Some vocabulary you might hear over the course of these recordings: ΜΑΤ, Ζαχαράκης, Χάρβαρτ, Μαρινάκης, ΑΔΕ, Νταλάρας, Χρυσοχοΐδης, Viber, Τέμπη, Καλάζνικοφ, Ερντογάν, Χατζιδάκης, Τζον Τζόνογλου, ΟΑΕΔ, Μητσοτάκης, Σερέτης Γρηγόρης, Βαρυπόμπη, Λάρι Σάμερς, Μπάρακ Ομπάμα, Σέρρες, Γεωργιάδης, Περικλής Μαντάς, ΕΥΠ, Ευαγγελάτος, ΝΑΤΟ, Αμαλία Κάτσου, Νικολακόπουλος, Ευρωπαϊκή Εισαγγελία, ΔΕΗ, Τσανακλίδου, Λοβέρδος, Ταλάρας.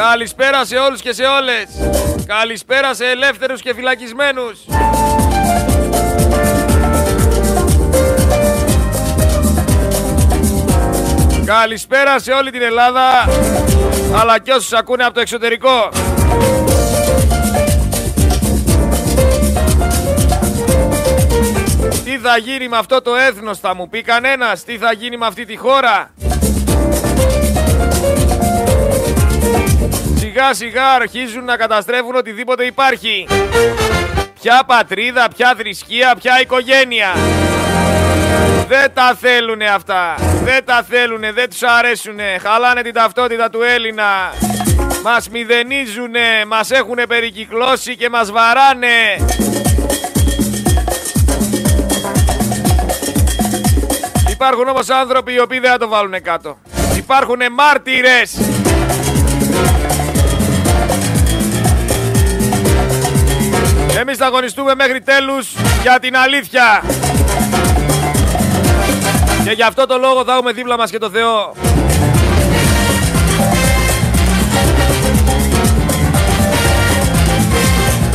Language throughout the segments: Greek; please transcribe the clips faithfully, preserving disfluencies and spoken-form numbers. Καλησπέρα σε όλους και σε όλες. Καλησπέρα σε ελεύθερους και φυλακισμένους. Καλησπέρα σε όλη την Ελλάδα, αλλά και όσους ακούνε από το εξωτερικό. Τι θα γίνει με αυτό το έθνος, θα μου πει κανένας, τι θα γίνει με αυτή τη χώρα. Σιγά σιγά αρχίζουν να καταστρέφουν οτιδήποτε υπάρχει. Ποια πατρίδα, ποια θρησκεία, ποια οικογένεια. Δεν τα θέλουνε αυτά. Δεν τα θέλουνε, δεν τους αρέσουνε. Χαλάνε την ταυτότητα του Έλληνα. Μας μηδενίζουνε, μας έχουνε περικυκλώσει και μας βαράνε. Υπάρχουν όμως άνθρωποι οι οποίοι δεν θα το βάλουνε κάτω. Υπάρχουνε μάρτυρες. Εμείς θα αγωνιστούμε μέχρι τέλους για την αλήθεια. Και γι' αυτό το λόγο θα έχουμε δίπλα μας και το Θεό.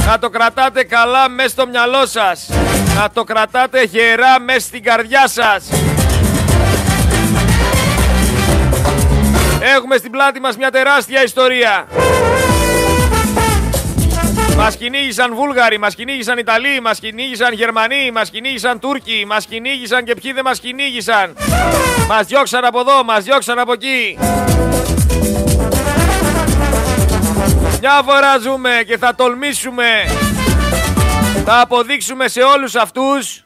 Να το κρατάτε καλά μες στο μυαλό σας. Να το κρατάτε γερά μες στην καρδιά σας. Έχουμε στην πλάτη μας μια τεράστια ιστορία. Μας κυνήγησαν Βούλγαροι, μας κυνήγησαν Ιταλοί, μας κυνήγησαν Γερμανοί, μας κυνήγησαν Τούρκοι, μας κυνήγησαν και ποιοι δεν μας κυνήγησαν. Μας διώξαν από εδώ, μας διώξαν από εκεί. Μια φορά ζούμε και θα τολμήσουμε. Θα αποδείξουμε σε όλους αυτούς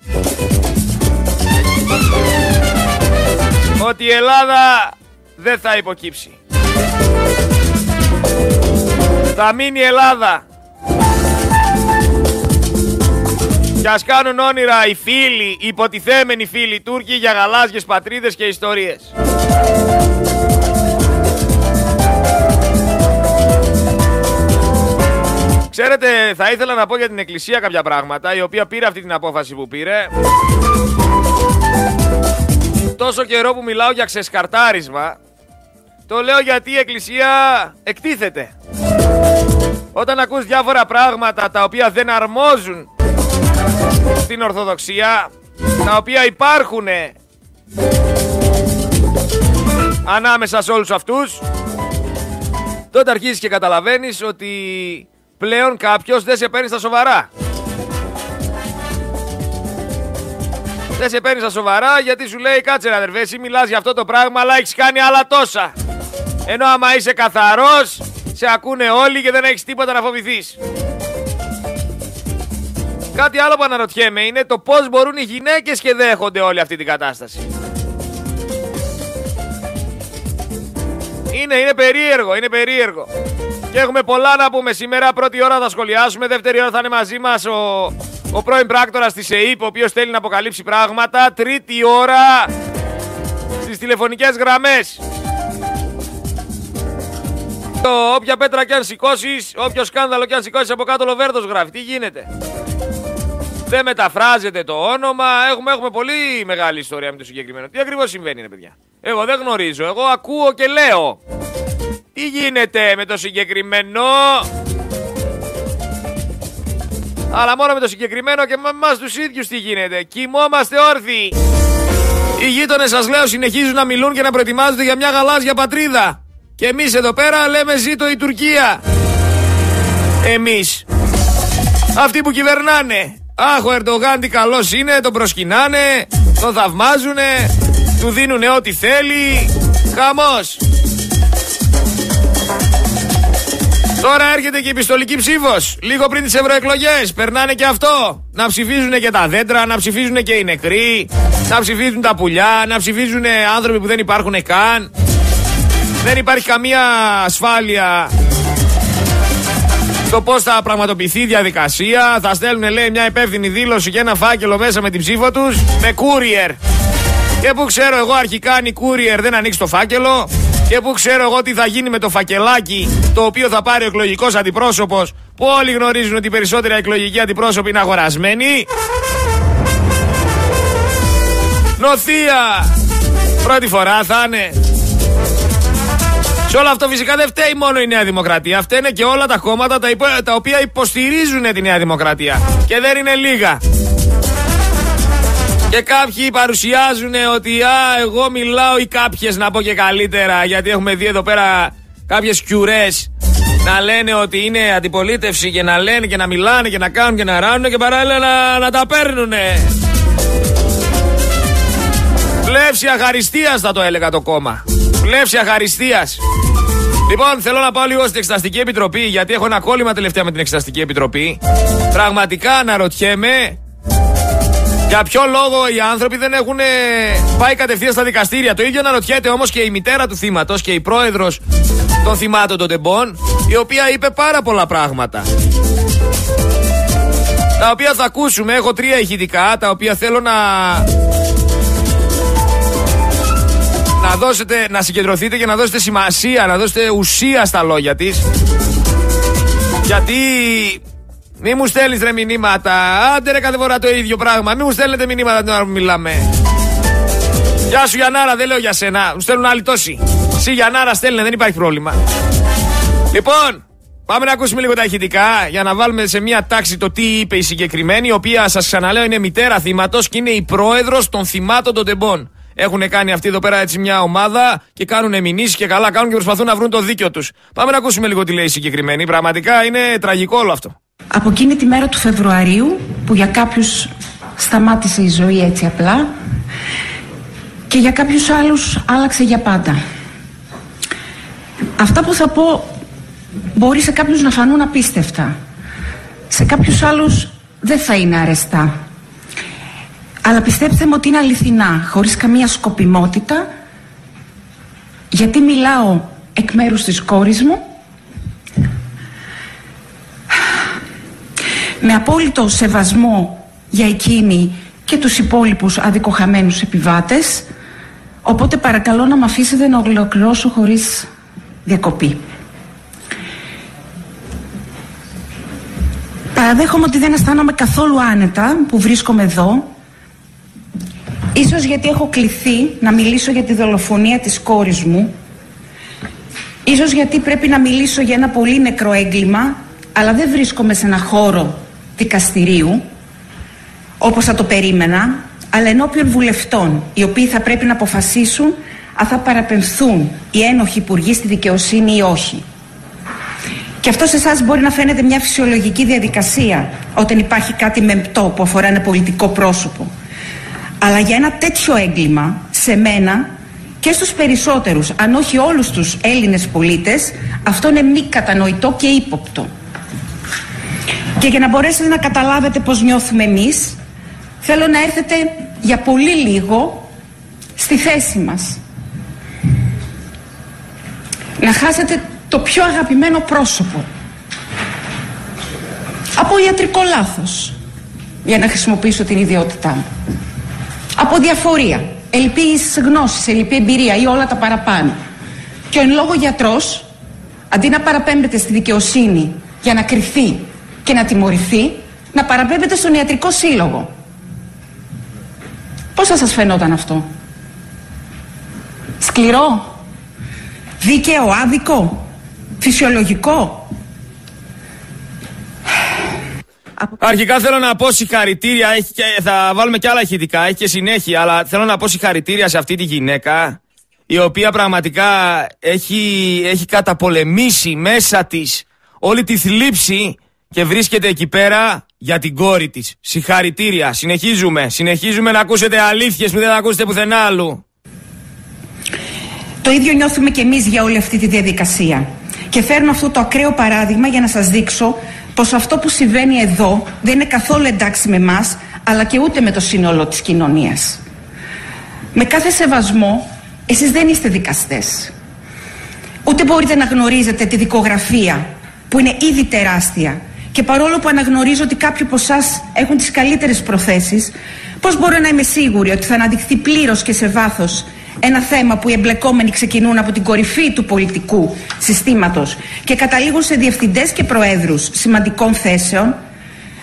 ότι η Ελλάδα δεν θα υποκύψει. Θα μείνει η Ελλάδα. Κι ας κάνουν όνειρα οι φίλοι, οι υποτιθέμενοι φίλοι Τούρκοι για γαλάζιες πατρίδες και ιστορίες. Ξέρετε, θα ήθελα να πω για την Εκκλησία κάποια πράγματα, η οποία πήρε αυτή την απόφαση που πήρε. Τόσο καιρό που μιλάω για ξεσκαρτάρισμα, το λέω γιατί η Εκκλησία εκτίθεται. Όταν ακούς διάφορα πράγματα τα οποία δεν αρμόζουν στην Ορθοδοξία, τα οποία υπάρχουν ανάμεσα σε όλους αυτούς, τότε αρχίζεις και καταλαβαίνεις ότι πλέον κάποιος δεν σε παίρνει στα σοβαρά. Δεν σε παίρνει στα σοβαρά γιατί σου λέει κάτσε ρε αδερφέ, εσύ μιλάς για αυτό το πράγμα αλλά έχεις κάνει άλλα τόσα. Ενώ άμα είσαι καθαρός, σε ακούνε όλοι και δεν έχεις τίποτα να φοβηθείς. Κάτι άλλο που αναρωτιέμαι είναι το πώς μπορούν οι γυναίκες και δέχονται όλη αυτή την κατάσταση. Είναι, είναι περίεργο, είναι περίεργο. Και έχουμε πολλά να πούμε σήμερα. Πρώτη ώρα θα σχολιάσουμε, δεύτερη ώρα θα είναι μαζί μας ο, ο πρώην πράκτορας της ΕΥΠ, ο οποίος θέλει να αποκαλύψει πράγματα. Τρίτη ώρα στις τηλεφωνικές γραμμές. Το, όποια πέτρα κι αν σηκώσεις, όποιο σκάνδαλο κι αν σηκώσεις, από κάτω Λοβέρδος γράφει. Τι γίνεται. Δεν μεταφράζεται το όνομα. Έχουμε, έχουμε πολύ μεγάλη ιστορία με το συγκεκριμένο. Τι ακριβώς συμβαίνει, ρε παιδιά. Εγώ δεν γνωρίζω. Εγώ ακούω και λέω. Τι γίνεται με το συγκεκριμένο. Αλλά μόνο με το συγκεκριμένο και με εμάς τους ίδιους τι γίνεται. Κοιμόμαστε όρθιοι. Οι γείτονες σας λέω συνεχίζουν να μιλούν και να προετοιμάζονται για μια γαλάζια πατρίδα. Και εμείς εδώ πέρα λέμε ζήτω η Τουρκία. Εμείς. Αυτοί που κυβερνάνε. Αχ, ο Ερντογάν τι καλός είναι, τον προσκυνάνε, τον θαυμάζουνε, του δίνουνε ό,τι θέλει. Χαμός. Τώρα έρχεται και η επιστολική ψήφος, λίγο πριν τις ευρωεκλογές, περνάνε και αυτό. Να ψηφίζουνε και τα δέντρα, να ψηφίζουνε και οι νεκροί, να ψηφίζουν τα πουλιά, να ψηφίζουνε άνθρωποι που δεν υπάρχουνε καν. Δεν υπάρχει καμία ασφάλεια. Το πώς θα πραγματοποιηθεί η διαδικασία, θα στέλνουν λέει μια υπεύθυνη δήλωση και ένα φάκελο μέσα με την ψήφο τους, με courier. Και που ξέρω εγώ αρχικά αν η courier δεν ανοίξει το φάκελο, και που ξέρω εγώ τι θα γίνει με το φακελάκι το οποίο θα πάρει ο εκλογικός αντιπρόσωπος, που όλοι γνωρίζουν ότι οι περισσότεροι εκλογικοί αντιπρόσωποι είναι αγορασμένοι. Νοθεία! Πρώτη φορά θα είναι. Σε όλο αυτό φυσικά δεν φταίει μόνο η Νέα Δημοκρατία. Φταίνε και όλα τα κόμματα τα, υπο... τα οποία υποστηρίζουν τη Νέα Δημοκρατία. Και δεν είναι λίγα. Και κάποιοι παρουσιάζουν ότι α, εγώ μιλάω, ή κάποιες να πω και καλύτερα, γιατί έχουμε δει εδώ πέρα κάποιες κιουρές να λένε ότι είναι αντιπολίτευση και να λένε και να μιλάνε και να κάνουν και να ράνουν και παράλληλα να, να τα παίρνουνε. Πλεύση αχαριστίας θα το έλεγα το κόμμα. Πλεύση αχαριστίας. Λοιπόν, θέλω να πάω λίγο στην Εξεταστική Επιτροπή, γιατί έχω ένα κόλλημα τελευταία με την Εξεταστική Επιτροπή. Πραγματικά αναρωτιέμαι για ποιο λόγο οι άνθρωποι δεν έχουν πάει κατευθείαν στα δικαστήρια. Το ίδιο αναρωτιέται όμως και η μητέρα του θύματος και η πρόεδρος των θυμάτων των τεμπών, η οποία είπε πάρα πολλά πράγματα, τα οποία θα ακούσουμε. Έχω τρία ηχητικά, τα οποία θέλω να... να δώσετε, να συγκεντρωθείτε και να δώσετε σημασία, να δώσετε ουσία στα λόγια της. Γιατί... μη μου στέλνεις ρε μηνύματα. Άντε ρε κάθε φορά το ίδιο πράγμα. Μη μου στέλνετε μηνύματα την ώρα που μιλάμε. Γεια σου Γιαννάρα, δεν λέω για σένα. Μου στέλνουν άλλοι τόσοι. Συ Γιαννάρα στέλνε, δεν υπάρχει πρόβλημα. Λοιπόν, πάμε να ακούσουμε λίγο τα ηχητικά για να βάλουμε σε μια τάξη το τι είπε η συγκεκριμένη, η οποία σας ξαναλέω είναι μητέρα θύματος και είναι η πρόεδρος των θυμάτων των τεμπών. Έχουν κάνει αυτοί εδώ πέρα έτσι μια ομάδα και κάνουν εμηνήσεις και καλά κάνουν και προσπαθούν να βρουν το δίκιο τους. Πάμε να ακούσουμε λίγο τι λέει η συγκεκριμένη. Πραγματικά είναι τραγικό όλο αυτό. Από εκείνη τη μέρα του Φεβρουαρίου, που για κάποιους σταμάτησε η ζωή έτσι απλά και για κάποιους άλλους άλλαξε για πάντα. Αυτά που θα πω μπορεί σε κάποιους να φανούν απίστευτα. Σε κάποιους άλλους δεν θα είναι αρεστά. Αλλά πιστέψτε μου ότι είναι αληθινά, χωρίς καμία σκοπιμότητα, γιατί μιλάω εκ μέρους της κόρης μου, με απόλυτο σεβασμό για εκείνη και τους υπόλοιπους αδικοχαμένους επιβάτες, οπότε παρακαλώ να με αφήσετε να ολοκληρώσω χωρίς διακοπή. Παραδέχομαι ότι δεν αισθάνομαι καθόλου άνετα που βρίσκομαι εδώ, ίσως γιατί έχω κληθεί να μιλήσω για τη δολοφονία της κόρης μου, ίσως γιατί πρέπει να μιλήσω για ένα πολύ νεκρό έγκλημα, αλλά δεν βρίσκομαι σε ένα χώρο δικαστηρίου, όπως θα το περίμενα, αλλά ενώπιον βουλευτών, οι οποίοι θα πρέπει να αποφασίσουν αν θα παραπεμφθούν οι ένοχοι υπουργοί στη δικαιοσύνη ή όχι. Και αυτό σε εσάς μπορεί να φαίνεται μια φυσιολογική διαδικασία, όταν υπάρχει κάτι μεμπτό που αφορά ένα πολιτικό πρόσωπο. Αλλά για ένα τέτοιο έγκλημα, σε μένα και στους περισσότερους, αν όχι όλους τους Έλληνες πολίτες, αυτό είναι μη κατανοητό και ύποπτο. Και για να μπορέσετε να καταλάβετε πώς νιώθουμε εμείς, θέλω να έρθετε για πολύ λίγο στη θέση μας. Να χάσετε το πιο αγαπημένο πρόσωπο. Από ιατρικό λάθος, για να χρησιμοποιήσω την ιδιότητά μου. Από διαφορία, ελλειπή γνώση, ελλειπή εμπειρία ή όλα τα παραπάνω. Και ο εν λόγω γιατρός, αντί να παραπέμπεται στη δικαιοσύνη για να κριθεί και να τιμωρηθεί, να παραπέμπεται στον ιατρικό σύλλογο. Πώς θα σας φαινόταν αυτό? Σκληρό? Δίκαιο? Άδικο? Φυσιολογικό? Αρχικά θέλω να πω συγχαρητήρια, έχει και, θα βάλουμε και άλλα ηχητικά, έχει και συνέχεια, αλλά θέλω να πω συγχαρητήρια σε αυτή τη γυναίκα, η οποία πραγματικά έχει, έχει καταπολεμήσει μέσα της όλη τη θλίψη και βρίσκεται εκεί πέρα για την κόρη της. Συγχαρητήρια, συνεχίζουμε, συνεχίζουμε να ακούσετε αλήθειες που δεν θα ακούσετε πουθενά άλλου. Το ίδιο νιώθουμε και εμείς για όλη αυτή τη διαδικασία. Και φέρνω αυτό το ακραίο παράδειγμα για να σας δείξω πως αυτό που συμβαίνει εδώ δεν είναι καθόλου εντάξει με εμάς, αλλά και ούτε με το σύνολο της κοινωνίας. Με κάθε σεβασμό, εσείς δεν είστε δικαστές. Ούτε μπορείτε να γνωρίζετε τη δικογραφία, που είναι ήδη τεράστια. Και παρόλο που αναγνωρίζω ότι κάποιοι από εσάς έχουν τις καλύτερες προθέσεις, πώς μπορώ να είμαι σίγουρη ότι θα αναδειχθεί πλήρως και σε βάθος ένα θέμα που οι εμπλεκόμενοι ξεκινούν από την κορυφή του πολιτικού συστήματος και καταλήγουν σε διευθυντές και προέδρους σημαντικών θέσεων,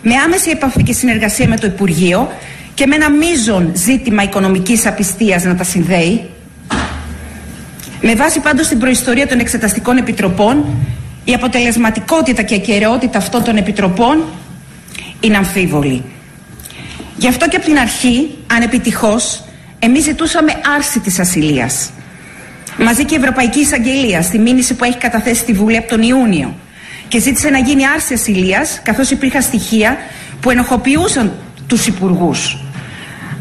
με άμεση επαφή και συνεργασία με το Υπουργείο και με ένα μείζον ζήτημα οικονομικής απιστίας να τα συνδέει, Με βάση πάντως την προϊστορία των εξεταστικών επιτροπών, η αποτελεσματικότητα και η ακεραιότητα αυτών των επιτροπών είναι αμφίβολη. Γι' αυτό και από την αρχή, ανεπιτυχώς, εμείς ζητούσαμε άρση της ασυλίας. Μαζί και η Ευρωπαϊκή Εισαγγελία, στη μήνυση που έχει καταθέσει στη Βουλή από τον Ιούνιο, και ζήτησε να γίνει άρση ασυλίας, καθώς υπήρχαν στοιχεία που ενοχοποιούσαν τους υπουργούς.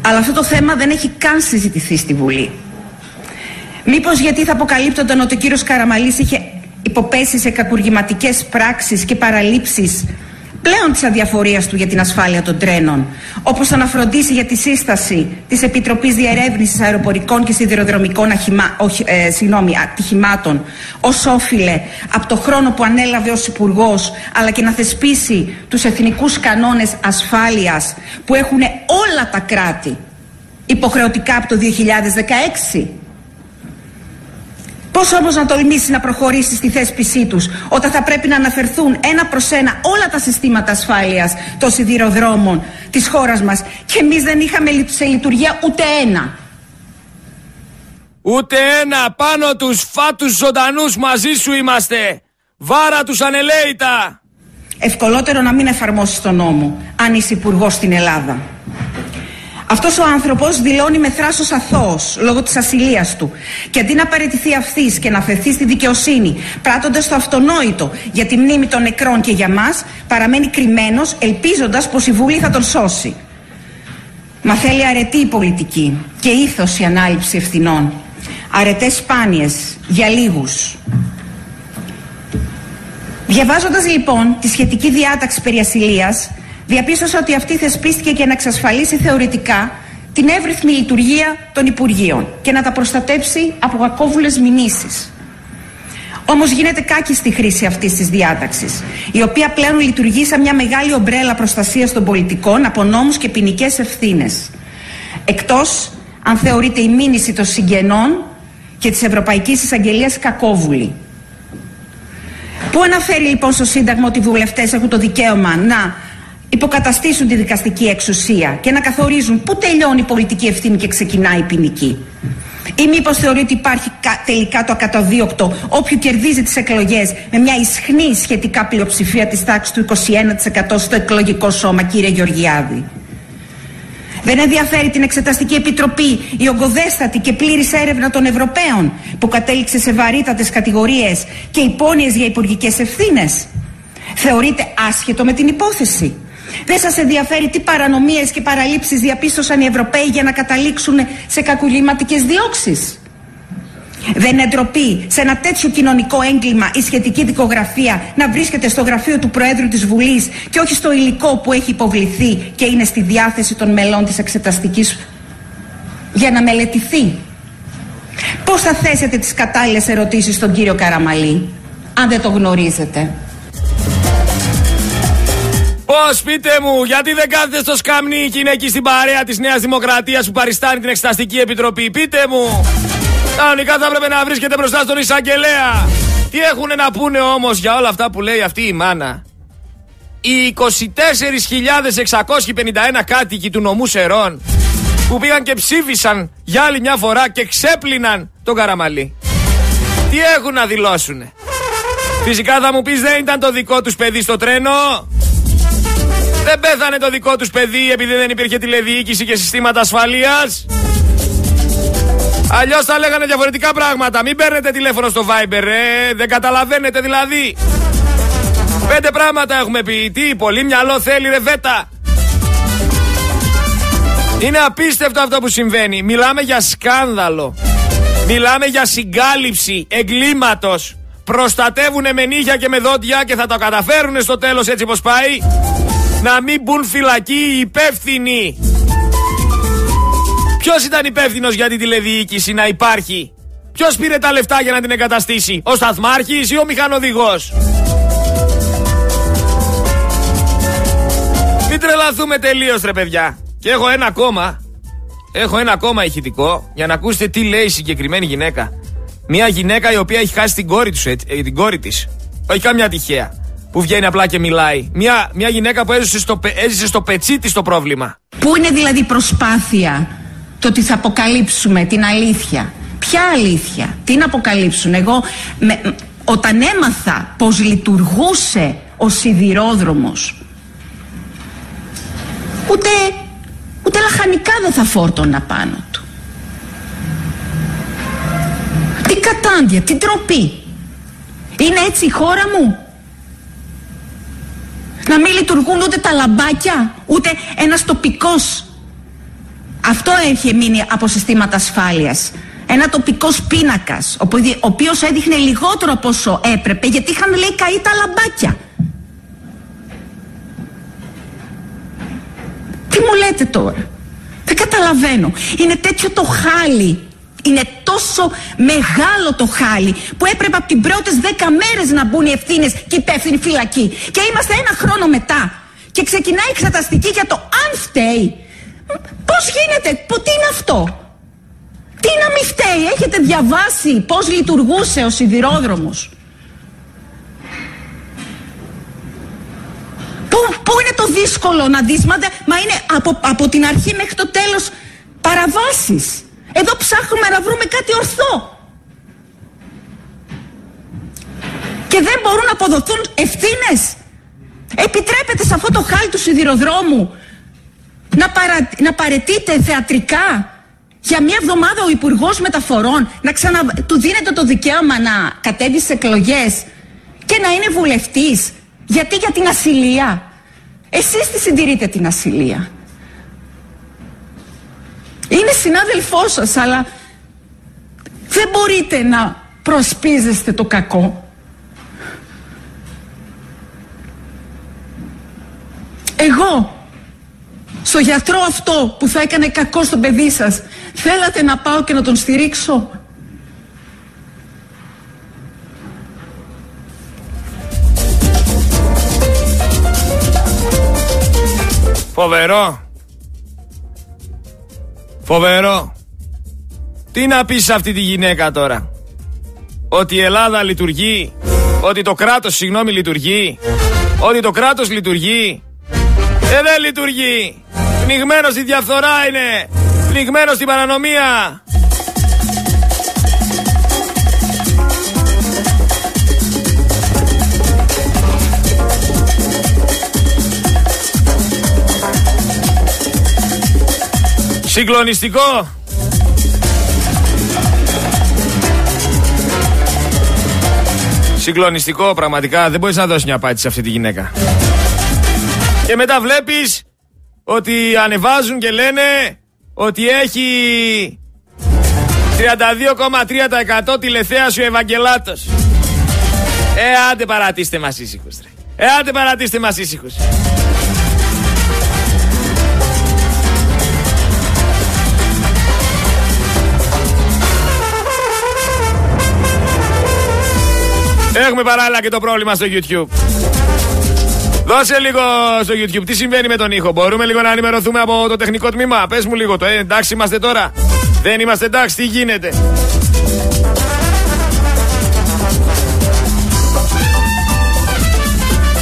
Αλλά αυτό το θέμα δεν έχει καν συζητηθεί στη Βουλή. Μήπως γιατί θα αποκαλύπτονταν ότι ο κύριος Καραμαλής είχε υποπέσει σε κακουργηματικές πράξεις και παραλήψεις πλέον της αδιαφορίας του για την ασφάλεια των τρένων, όπως θα να φροντίσει για τη σύσταση της Επιτροπής Διερεύνησης Αεροπορικών και Σιδηροδρομικών αχημα, όχι, ε, συγγνώμη, ατυχημάτων, ως όφιλε από το χρόνο που ανέλαβε ως υπουργός, αλλά και να θεσπίσει τους εθνικούς κανόνες ασφάλειας που έχουν όλα τα κράτη υποχρεωτικά από το δύο χιλιάδες δεκαέξι. Πώς όμως να τολμήσει να προχωρήσει στη θέσπισή τους, όταν θα πρέπει να αναφερθούν ένα προς ένα όλα τα συστήματα ασφάλειας των σιδηροδρόμων της χώρας μας και εμείς δεν είχαμε σε λειτουργία ούτε ένα. Ούτε ένα, πάνω τους φάτους ζωντανούς μαζί σου είμαστε. Βάρα τους ανελέητα. Ευκολότερο να μην εφαρμόσεις τον νόμο, αν είσαι υπουργός στην Ελλάδα. Αυτός ο άνθρωπος δηλώνει με θράσος αθώος λόγω της ασυλίας του και αντί να παραιτηθεί αυθής και να φερθεί στη δικαιοσύνη, πράττοντας το αυτονόητο για τη μνήμη των νεκρών και για μας, παραμένει κρυμμένος, ελπίζοντας πως η Βουλή θα τον σώσει. Μα θέλει αρετή η πολιτική και ήθος η ανάληψη ευθυνών. Αρετές σπάνιες για λίγους. Διαβάζοντας λοιπόν τη σχετική διάταξη περί ασυλίας, διαπίστωσα ότι αυτή θεσπίστηκε για να εξασφαλίσει θεωρητικά την εύρυθμη λειτουργία των Υπουργείων και να τα προστατέψει από κακόβουλες μηνύσεις. Όμως γίνεται κάκιστη χρήση αυτής της διάταξης, η οποία πλέον λειτουργεί σαν μια μεγάλη ομπρέλα προστασίας των πολιτικών από νόμους και ποινικές ευθύνες. Εκτός αν θεωρείται η μήνυση των συγγενών και της Ευρωπαϊκής Εισαγγελίας κακόβουλη. Πού αναφέρει λοιπόν στο Σύνταγμα ότι οι βουλευτές έχουν το δικαίωμα να υποκαταστήσουν τη δικαστική εξουσία και να καθορίζουν πού τελειώνει η πολιτική ευθύνη και ξεκινάει η ποινική? Ή μήπως θεωρεί ότι υπάρχει τελικά το ακαταδίωκτο όποιου κερδίζει τις εκλογές με μια ισχνή σχετικά πλειοψηφία της τάξης του είκοσι ένα τοις εκατό στο εκλογικό σώμα, κύριε Γεωργιάδη? Δεν ενδιαφέρει την Εξεταστική Επιτροπή η ογκοδέστατη και πλήρης έρευνα των Ευρωπαίων που κατέληξε σε βαρύτατες κατηγορίες και υπόνοιες για υπουργικές ευθύνες? Θεωρείται άσχετο με την υπόθεση? Δεν σας ενδιαφέρει τι παρανομίες και παραλήψεις διαπίστωσαν οι Ευρωπαίοι για να καταλήξουν σε κακουργηματικές διώξεις? Δεν είναι ντροπή σε ένα τέτοιο κοινωνικό έγκλημα η σχετική δικογραφία να βρίσκεται στο γραφείο του Προέδρου της Βουλής και όχι στο υλικό που έχει υποβληθεί και είναι στη διάθεση των μελών της Εξεταστικής για να μελετηθεί? Πώς θα θέσετε τις κατάλληλες ερωτήσεις στον κύριο Καραμαλή, αν δεν το γνωρίζετε? Πώς, πείτε μου, γιατί δεν κάθεται στο σκαμνί και είναι εκεί στην παρέα της Νέας Δημοκρατίας που παριστάνει την Εξεταστική Επιτροπή? Πείτε μου, κανονικά θα έπρεπε να βρίσκεται μπροστά στον εισαγγελέα. Τι έχουν να πούνε όμως για όλα αυτά που λέει αυτή η μάνα? Οι είκοσι τέσσερις χιλιάδες εξακόσιοι πενήντα ένα κάτοικοι του νομού Σερών που πήγαν και ψήφισαν για άλλη μια φορά και ξέπλυναν τον Καραμαλή, τι έχουν να δηλώσουνε? Φυσικά θα μου πεις, δεν ήταν το δικό τους παιδί στο τρένο. Δεν πέθανε το δικό τους παιδί επειδή δεν υπήρχε τηλεδιοίκηση και συστήματα ασφαλείας. Αλλιώς θα λέγανε διαφορετικά πράγματα. Μην παίρνετε τηλέφωνο στο Viber, ρε. Δεν καταλαβαίνετε δηλαδή. Πέντε πράγματα έχουμε πει. Τι πολύ μυαλό θέλει, ρε βέτα. Είναι απίστευτο αυτό που συμβαίνει. Μιλάμε για σκάνδαλο. Μιλάμε για συγκάλυψη εγκλήματος. Προστατεύουνε με νύχια και με δόντια και θα το καταφέρουνε στο τέλος, έτσι όπως πάει, να μην μπουν φυλακοί οι υπεύθυνοι. Ποιος ήταν υπεύθυνος για την τηλεδιοίκηση να υπάρχει? Ποιος πήρε τα λεφτά για να την εγκαταστήσει? Ο σταθμάρχης ή ο μηχανοδηγός? Μην τρελαθούμε τελείως, ρε παιδιά. Και έχω ένα ακόμα. Έχω ένα ακόμα ηχητικό για να ακούσετε τι λέει η συγκεκριμένη γυναίκα. Μια γυναίκα η οποία έχει χάσει την κόρη, τους, την κόρη της. Όχι καμιά τυχαία που βγαίνει απλά και μιλάει. Μια, μια γυναίκα που έζησε στο, έζησε στο πετσί της το πρόβλημα. Πού είναι δηλαδή η προσπάθεια το ότι θα αποκαλύψουμε την αλήθεια? Ποιοι ποια αλήθεια, τι να αποκαλύψουν. Εγώ με, όταν έμαθα πως λειτουργούσε ο σιδηρόδρομος, ούτε, ούτε λαχανικά δεν θα φόρτωνα πάνω του. Τι κατάντια, τι ντροπή. Είναι έτσι η χώρα μου? Να μην λειτουργούν ούτε τα λαμπάκια, ούτε ένας τοπικός. Αυτό έχει μείνει από συστήματα ασφάλειας. Ένα τοπικός πίνακας, ο οποίος έδειχνε λιγότερο από όσο έπρεπε, γιατί είχαν, λέει, καεί τα λαμπάκια. Τι μου λέτε τώρα? Δεν καταλαβαίνω. Είναι τέτοιο το χάλι. Είναι τόσο μεγάλο το χάλι που έπρεπε από τις πρώτες δέκα μέρες να μπουν οι ευθύνες και οι υπεύθυνοι φυλακοί. Και είμαστε ένα χρόνο μετά και ξεκινάει η εξεταστική για το αν φταίει. Πώς γίνεται, πο, τι είναι αυτό? Τι να μη φταίει? Έχετε διαβάσει πώς λειτουργούσε ο σιδηρόδρομος? Πού, πού είναι το δύσκολο να δεις? Μα, μα είναι από, από την αρχή μέχρι το τέλος παραβάσεις. Εδώ ψάχνουμε να βρούμε κάτι ορθό. Και δεν μπορούν να αποδοθούν ευθύνες. Επιτρέπεται σε αυτό το χάλι του σιδηροδρόμου να, παρα... να παρετείται θεατρικά για μια εβδομάδα ο Υπουργός Μεταφορών, να ξανα... του δίνεται το δικαίωμα να κατέβει σε εκλογές και να είναι βουλευτής. Γιατί? Για την ασυλία. Εσείς τη συντηρείτε την ασυλία. Είναι συνάδελφός σας, αλλά δεν μπορείτε να προσπίζεστε το κακό. Εγώ, στο γιατρό αυτό που θα έκανε κακό στο παιδί σας, θέλατε να πάω και να τον στηρίξω? Φοβερό. Φοβερό. Τι να πεις σε αυτή τη γυναίκα τώρα? Ότι η Ελλάδα λειτουργεί, ότι το κράτος, συγγνώμη, λειτουργεί, ότι το κράτος λειτουργεί. Ε, δεν λειτουργεί. Πνιγμένο στη διαφθορά είναι. Πνιγμένο στην παρανομία. Συγκλονιστικό. Συγκλονιστικό, πραγματικά. Δεν μπορείς να δώσεις μια πάτη σε αυτή τη γυναίκα. Και μετά βλέπεις ότι ανεβάζουν και λένε ότι έχει τριάντα δύο κόμμα τρία τοις εκατό τηλεθέαση ο Ευαγγελάτος. Ε, άντε παρατήστε μας ήσυχους. Ε, άντε παρατήστε μας ήσυχους. Έχουμε παράλληλα και το πρόβλημα στο YouTube. Δώσε λίγο στο YouTube. Τι συμβαίνει με τον ήχο? Μπορούμε λίγο να ενημερωθούμε από το τεχνικό τμήμα? Πες μου λίγο το. Ε, εντάξει είμαστε τώρα? Δεν είμαστε εντάξει? Τι γίνεται?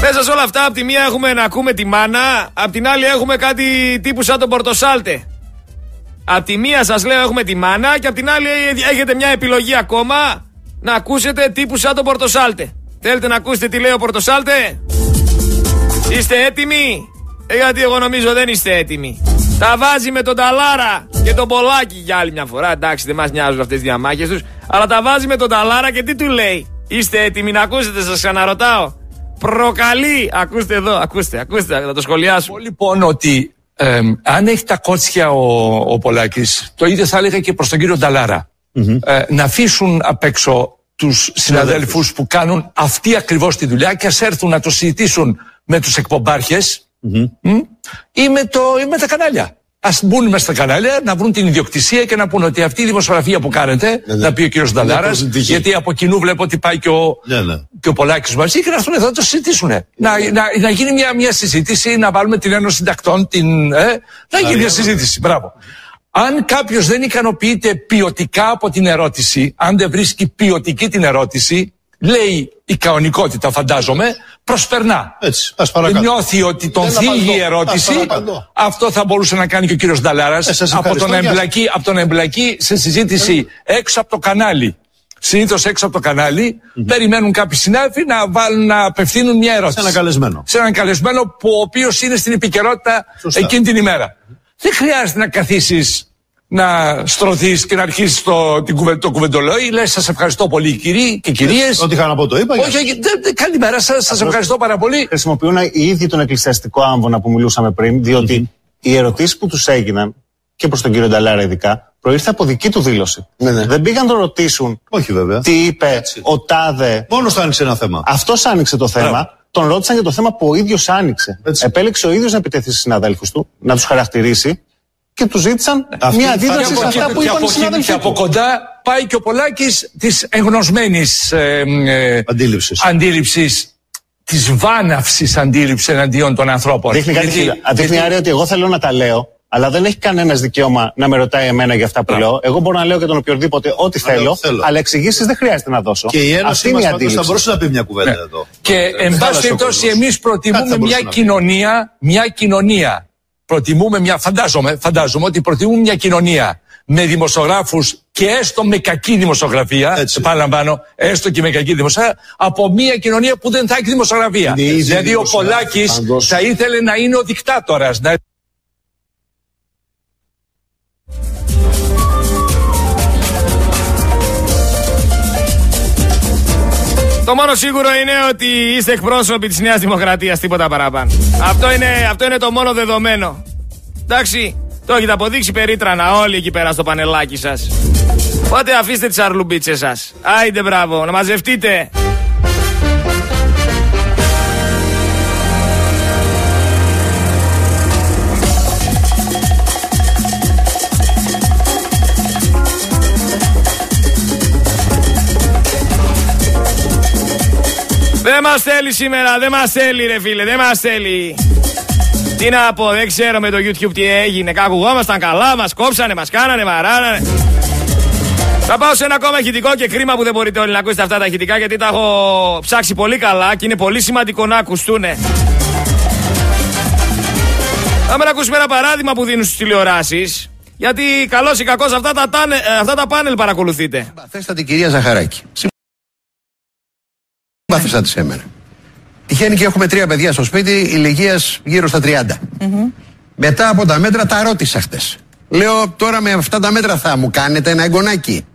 Μέσα σε όλα αυτά, από τη μία έχουμε να ακούμε τη μάνα, απ' την άλλη έχουμε κάτι τύπου σαν τον Πορτοσάλτε. Απ' τη μία σας λέω έχουμε τη μάνα και απ' την άλλη έχετε μια επιλογή ακόμα. Να ακούσετε τύπου σαν τον Πορτοσάλτε. Θέλετε να ακούσετε τι λέει ο Πορτοσάλτε? Είστε έτοιμοι? Ε, γιατί εγώ νομίζω δεν είστε έτοιμοι. Τα βάζει με τον Ταλάρα και τον Πολάκη για άλλη μια φορά. Εντάξει, δεν μας νοιάζουν αυτές τις διαμάχες τους. Αλλά τα βάζει με τον Ταλάρα και τι του λέει? Είστε έτοιμοι να ακούσετε? Σας ξαναρωτάω. Προκαλεί. Ακούστε εδώ, ακούστε, ακούστε. Θα το σχολιάσουμε. Λοιπόν, ότι ε, αν έχει τα κότσια ο, ο Πολάκης, το ίδιο θα έλεγα και προς τον κύριο Ταλάρα. Mm-hmm. Ε, να αφήσουν απ' έξω τους συναδέλφους που κάνουν αυτή ακριβώς τη δουλειά και ας έρθουν να το συζητήσουν με τους εκπομπάρχες mm-hmm. μ, ή, με το, ή με τα κανάλια. Ας μπουν μέσα στα κανάλια να βρουν την ιδιοκτησία και να πούν ότι αυτή η δημοσιογραφία που κάνετε, yeah, να πει ο κύριος Νταλάρας, yeah, γιατί από κοινού βλέπω ότι πάει και ο, yeah, yeah. Και ο Πολάκης μαζί, και να έρθουν εδώ να το συζητήσουν. Yeah. Να, να, να γίνει μια, μια συζήτηση, να βάλουμε την Ένωση Συντακτών, την, ε, να γίνει yeah, μια yeah. συζήτηση. Μπράβο. Αν κάποιος δεν ικανοποιείται ποιοτικά από την ερώτηση, αν δεν βρίσκει ποιοτική την ερώτηση, λέει η κανονικότητα, φαντάζομαι, προσπερνά. Έτσι, ας παρακαλώ. Νιώθει ότι τον δεν θίγει η ερώτηση. Αυτό θα μπορούσε να κάνει και ο κύριος Νταλάρας από τον εμπλακή, από τον εμπλακή σε συζήτηση έξω από το κανάλι. Συνήθως έξω από το κανάλι, mm-hmm. περιμένουν κάποιοι συνάδελφοι να, βάλουν, να απευθύνουν μια ερώτηση. Σε έναν καλεσμένο. Σε έναν καλεσμένο, που ο οποίος είναι στην επικαιρότητα εκείνη την ημέρα. Δεν χρειάζεται να καθίσεις, να στρωθείς και να αρχίσεις το, το κουβεντολόι. Λες, σας ευχαριστώ πολύ, κύριοι και κυρίες. Ό,τι είχα να πω το είπα. Όχι, όχι, καλημέρα σας, σας ευχαριστώ πάρα πολύ. Χρησιμοποιούν οι ίδιοι τον εκκλησιαστικό άμβονα που μιλούσαμε πριν, διότι mm-hmm. οι ερωτήσεις που τους έγιναν και προς τον κύριο Νταλάρα ειδικά, προήρθε από δική του δήλωση. Ναι, ναι. Δεν πήγαν να το ρωτήσουν. Όχι, βέβαια. Τι είπε έτσι ο τάδε. Μόνος θα άνοιξε ένα θέμα. Αυτός άνοιξε το θέμα. Μπράβο. Τον ρώτησαν για το θέμα που ο ίδιος άνοιξε. Έτσι. Επέλεξε ο ίδιος να επιτεθεί στους συναδέλφους του, να τους χαρακτηρίσει και τους ζήτησαν αυτή μια αντίδραση σε αυτά που είπαν οι συναδέλφοι. Και από κοντά πάει και ο Πολάκης της εγνωσμένης ε, ε, αντίληψης. Τη βάναυσης αντίληψης εναντίον των ανθρώπων. Δείχνει άρα ότι εγώ θέλω να τα λέω. Αλλά δεν έχει κανένας δικαίωμα να με ρωτάει εμένα για αυτά που λέω. Εγώ μπορώ να λέω για τον οποιοδήποτε ό,τι θέλω, θέλω, αλλά εξηγήσεις δεν χρειάζεται να δώσω. Και η Ένωση μας θα μπορούσε να πει μια κουβέντα ναι. εδώ. Και ε, εν πάση περιπτώσει, εμείς προτιμούμε μια κοινωνία, μια κοινωνία. Προτιμούμε μια, φαντάζομαι, φαντάζομαι ότι προτιμούμε μια κοινωνία με δημοσιογράφους και έστω με κακή δημοσιογραφία. Επαναλαμβάνω, έστω και με κακή δημοσιογραφία, από μια κοινωνία που δεν θα έχει δημοσιογραφία. Δηλαδή ο Πολάκης θα ήθελε να είναι ο δικτάτορας. Το μόνο σίγουρο είναι ότι είστε εκπρόσωποι της Νέας Δημοκρατίας, τίποτα παραπάνω. Αυτό είναι, αυτό είναι το μόνο δεδομένο. Εντάξει, το έχετε αποδείξει περίτρανα όλοι εκεί πέρα στο πανελάκι σας. Οπότε αφήστε τις αρλουμπίτσες σας. Άιντε μπράβο, να μαζευτείτε. Δεν μας θέλει σήμερα, δεν μας θέλει ρε φίλε, δεν μας θέλει. Τι να πω, δεν ξέρω με το YouTube τι έγινε. Κακουγόμασταν καλά, μας κόψανε, μας κάνανε, μαράνανε. Θα πάω σε ένα ακόμα ηχητικό και κρίμα που δεν μπορείτε όλοι να ακούσετε αυτά τα ηχητικά, γιατί τα έχω ψάξει πολύ καλά και είναι πολύ σημαντικό να ακουστούνε. Πάμε να ακούσουμε ένα παράδειγμα που δίνουν στις τηλεοράσεις, γιατί καλώς ή κακώς αυτά τα, τάνε, αυτά τα πάνελ παρακολουθείτε. Θέστε την κυρία Ζαχαράκη. Μπάθησα της έμενε. Τυχαίνει και έχουμε τρία παιδιά στο σπίτι, ηλικίας γύρω στα τριάντα. Mm-hmm. Μετά από τα μέτρα τα ρώτησα χτες. Λέω, τώρα με αυτά τα μέτρα θα μου κάνετε ένα εγγονάκι.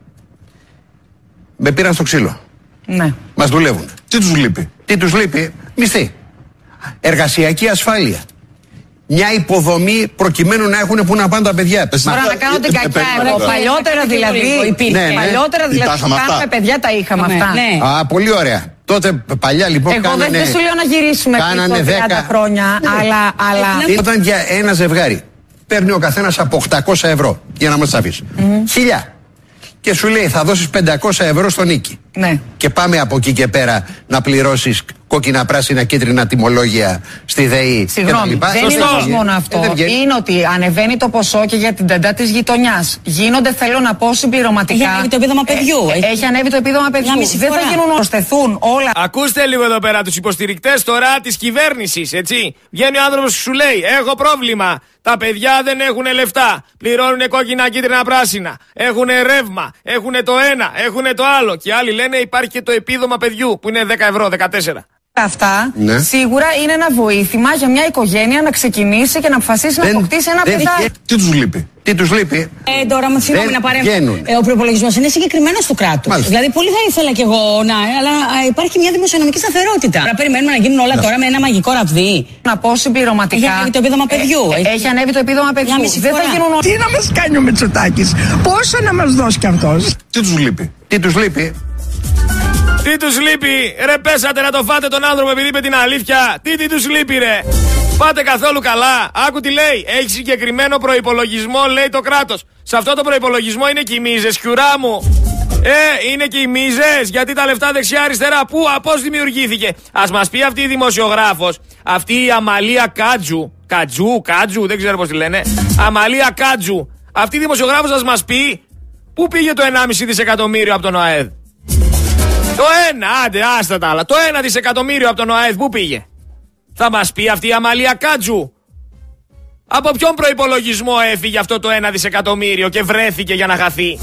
Με πήραν στο ξύλο. Ναι. Μας δουλεύουν. Τι τους λείπει? Τι τους λείπει? Μισθή. Εργασιακή ασφάλεια. Μια υποδομή προκειμένου να έχουν που να πάνε τα παιδιά. Τώρα να κάνω την κακιά εγώ. Παλιότερα δηλαδή. Παλιότερα δηλαδή κάναμε παιδιά τα είχαμε αυτά. Α, πολύ ωραία. Τότε παλιά λοιπόν εγώ κάνανε... Εγώ δεν σου λέω να γυρίσουμε πίσω δέκα... χρόνια, ναι. αλλά... αλλά... Ήταν για ένα ζευγάρι. Παίρνει ο καθένας από οκτακόσια ευρώ, για να μας τα αφήσει. Mm-hmm. Χιλιά. Και σου λέει θα δώσεις πεντακόσια ευρώ στον Νίκη. Ναι. Και πάμε από εκεί και πέρα να πληρώσεις κόκκινα, πράσινα, κίτρινα τιμολόγια στη ΔΕΗ. Συγγνώμη, δεν Σωστό. είναι μόνο αυτό. Ε, είναι ότι ανεβαίνει το ποσό και για την τεντά της γειτονιάς. Γίνονται, θέλω να πω συμπληρωματικά. Έχει ανέβει το επίδομα παιδιού. Ε, έχει... έχει ανέβει το επίδομα παιδιού. Δεν θα γίνουν, προσθεθούν όλα. Ακούστε λίγο εδώ πέρα τους υποστηρικτές τώρα της κυβέρνησης, έτσι. Βγαίνει ο άνθρωπος και σου λέει: έχω πρόβλημα. Τα παιδιά δεν έχουν λεφτά. Πληρώνουν κόκκινα, κίτρινα, πράσινα. Έχουν ρεύμα. Έχουν το ένα, έχουν το άλλο. Και άλλοι λένε: υπάρχει και το επίδομα παιδιού που είναι δέκα ευρώ, δεκατέσσερα. Αυτά ναι. σίγουρα είναι ένα βοήθημα για μια οικογένεια να ξεκινήσει και να αποφασίσει δεν, να αποκτήσει ένα παιδί. Τι τους λείπει? Τι τους λείπει? Ε, τώρα μου θυμάμαι να παρέμβω. Ε, ο προϋπολογισμός είναι συγκεκριμένος του κράτους. Μάλιστα. Δηλαδή, πολύ θα ήθελα κι εγώ να, αλλά υπάρχει μια δημοσιονομική σταθερότητα. Να περιμένουμε να γίνουν όλα ναι. τώρα με ένα μαγικό ραβδί. Να πω συμπληρωματικά. Έχει ανέβει το επίδομα παιδιού. Ε, έχει... έχει ανέβει το επίδομα παιδιού. Δεν θα γίνουν όλα. Τι να μας κάνει ο Μητσοτάκης? Πόσα να μας δώσει κι αυτός? Τι τους λείπει? Τι τους λείπει? Τι τους λείπει, ρε πέσατε να το φάτε τον άνθρωπο επειδή είπε την αλήθεια. Τι, τι τους λείπει ρε. Πάτε καθόλου καλά. Άκου τι λέει. Έχει συγκεκριμένο προϋπολογισμό, λέει το κράτος. Σε αυτό το προϋπολογισμό είναι και οι μίζες, κιουρά μου. Ε, είναι και οι μίζες. Γιατί τα λεφτά δεξιά-αριστερά, πού, πώς δημιουργήθηκε? Ας μας πει αυτή η δημοσιογράφος, αυτή η Αμαλία Κάτσου. Κατζού, Κάτζου, δεν ξέρω πώς τη λένε. Αμαλία Κάτσου. Αυτή η δημοσιογράφος, ας μας πει πού πήγε το ενάμιση δισεκατομμύριο από τον ΟΑΕΔ. Το ένα, άντε, άστα τα άλλα. Το ένα δισεκατομμύριο από τον ΟΑΕΔ που πήγε? Θα μας πει αυτή η Αμαλία Κάτσου από ποιον προϋπολογισμό έφυγε αυτό το ένα δισεκατομμύριο και βρέθηκε για να χαθεί?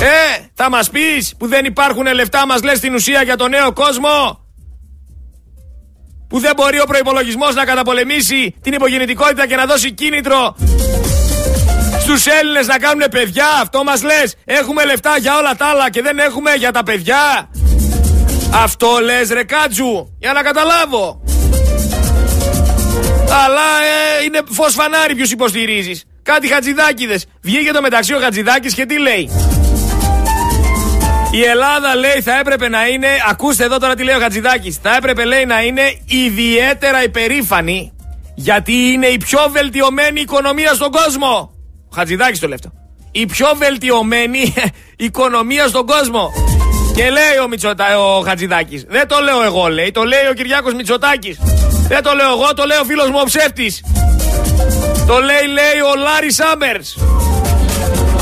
Ε, θα μας πεις που δεν υπάρχουν λεφτά, μας λες στην ουσία, για τον νέο κόσμο? Που δεν μπορεί ο προϋπολογισμός να καταπολεμήσει την υπογεννητικότητα και να δώσει κίνητρο στους Έλληνες να κάνουν παιδιά? Αυτό μας λες? Έχουμε λεφτά για όλα τα άλλα και δεν έχουμε για τα παιδιά? Αυτό λες ρε Κάτσου, για να καταλάβω. Αλλά ε, είναι φως φανάρι ποιους υποστηρίζεις. Κάτι Χατζιδάκηδες. Βγήκε το μεταξύ ο Χατζιδάκης και τι λέει? Η Ελλάδα, λέει, θα έπρεπε να είναι, ακούστε εδώ τώρα τι λέει ο Χατζιδάκης, θα έπρεπε, λέει, να είναι ιδιαίτερα υπερήφανη γιατί είναι η πιο βελτιωμένη οικονομία στον κόσμο. Ο Χατζιδάκης το λέει αυτό. Η πιο βελτιωμένη οικονομία στον κόσμο. Και λέει ο, Μητσοτα... ο Χατζιδάκης, δεν το λέω εγώ, λέει, το λέει ο Κυριάκος Μητσοτάκης. Δεν το λέω εγώ, το λέει ο φίλος μου ο ψεύτης. Το λέει, λέει ο Λάρι Σάμερς,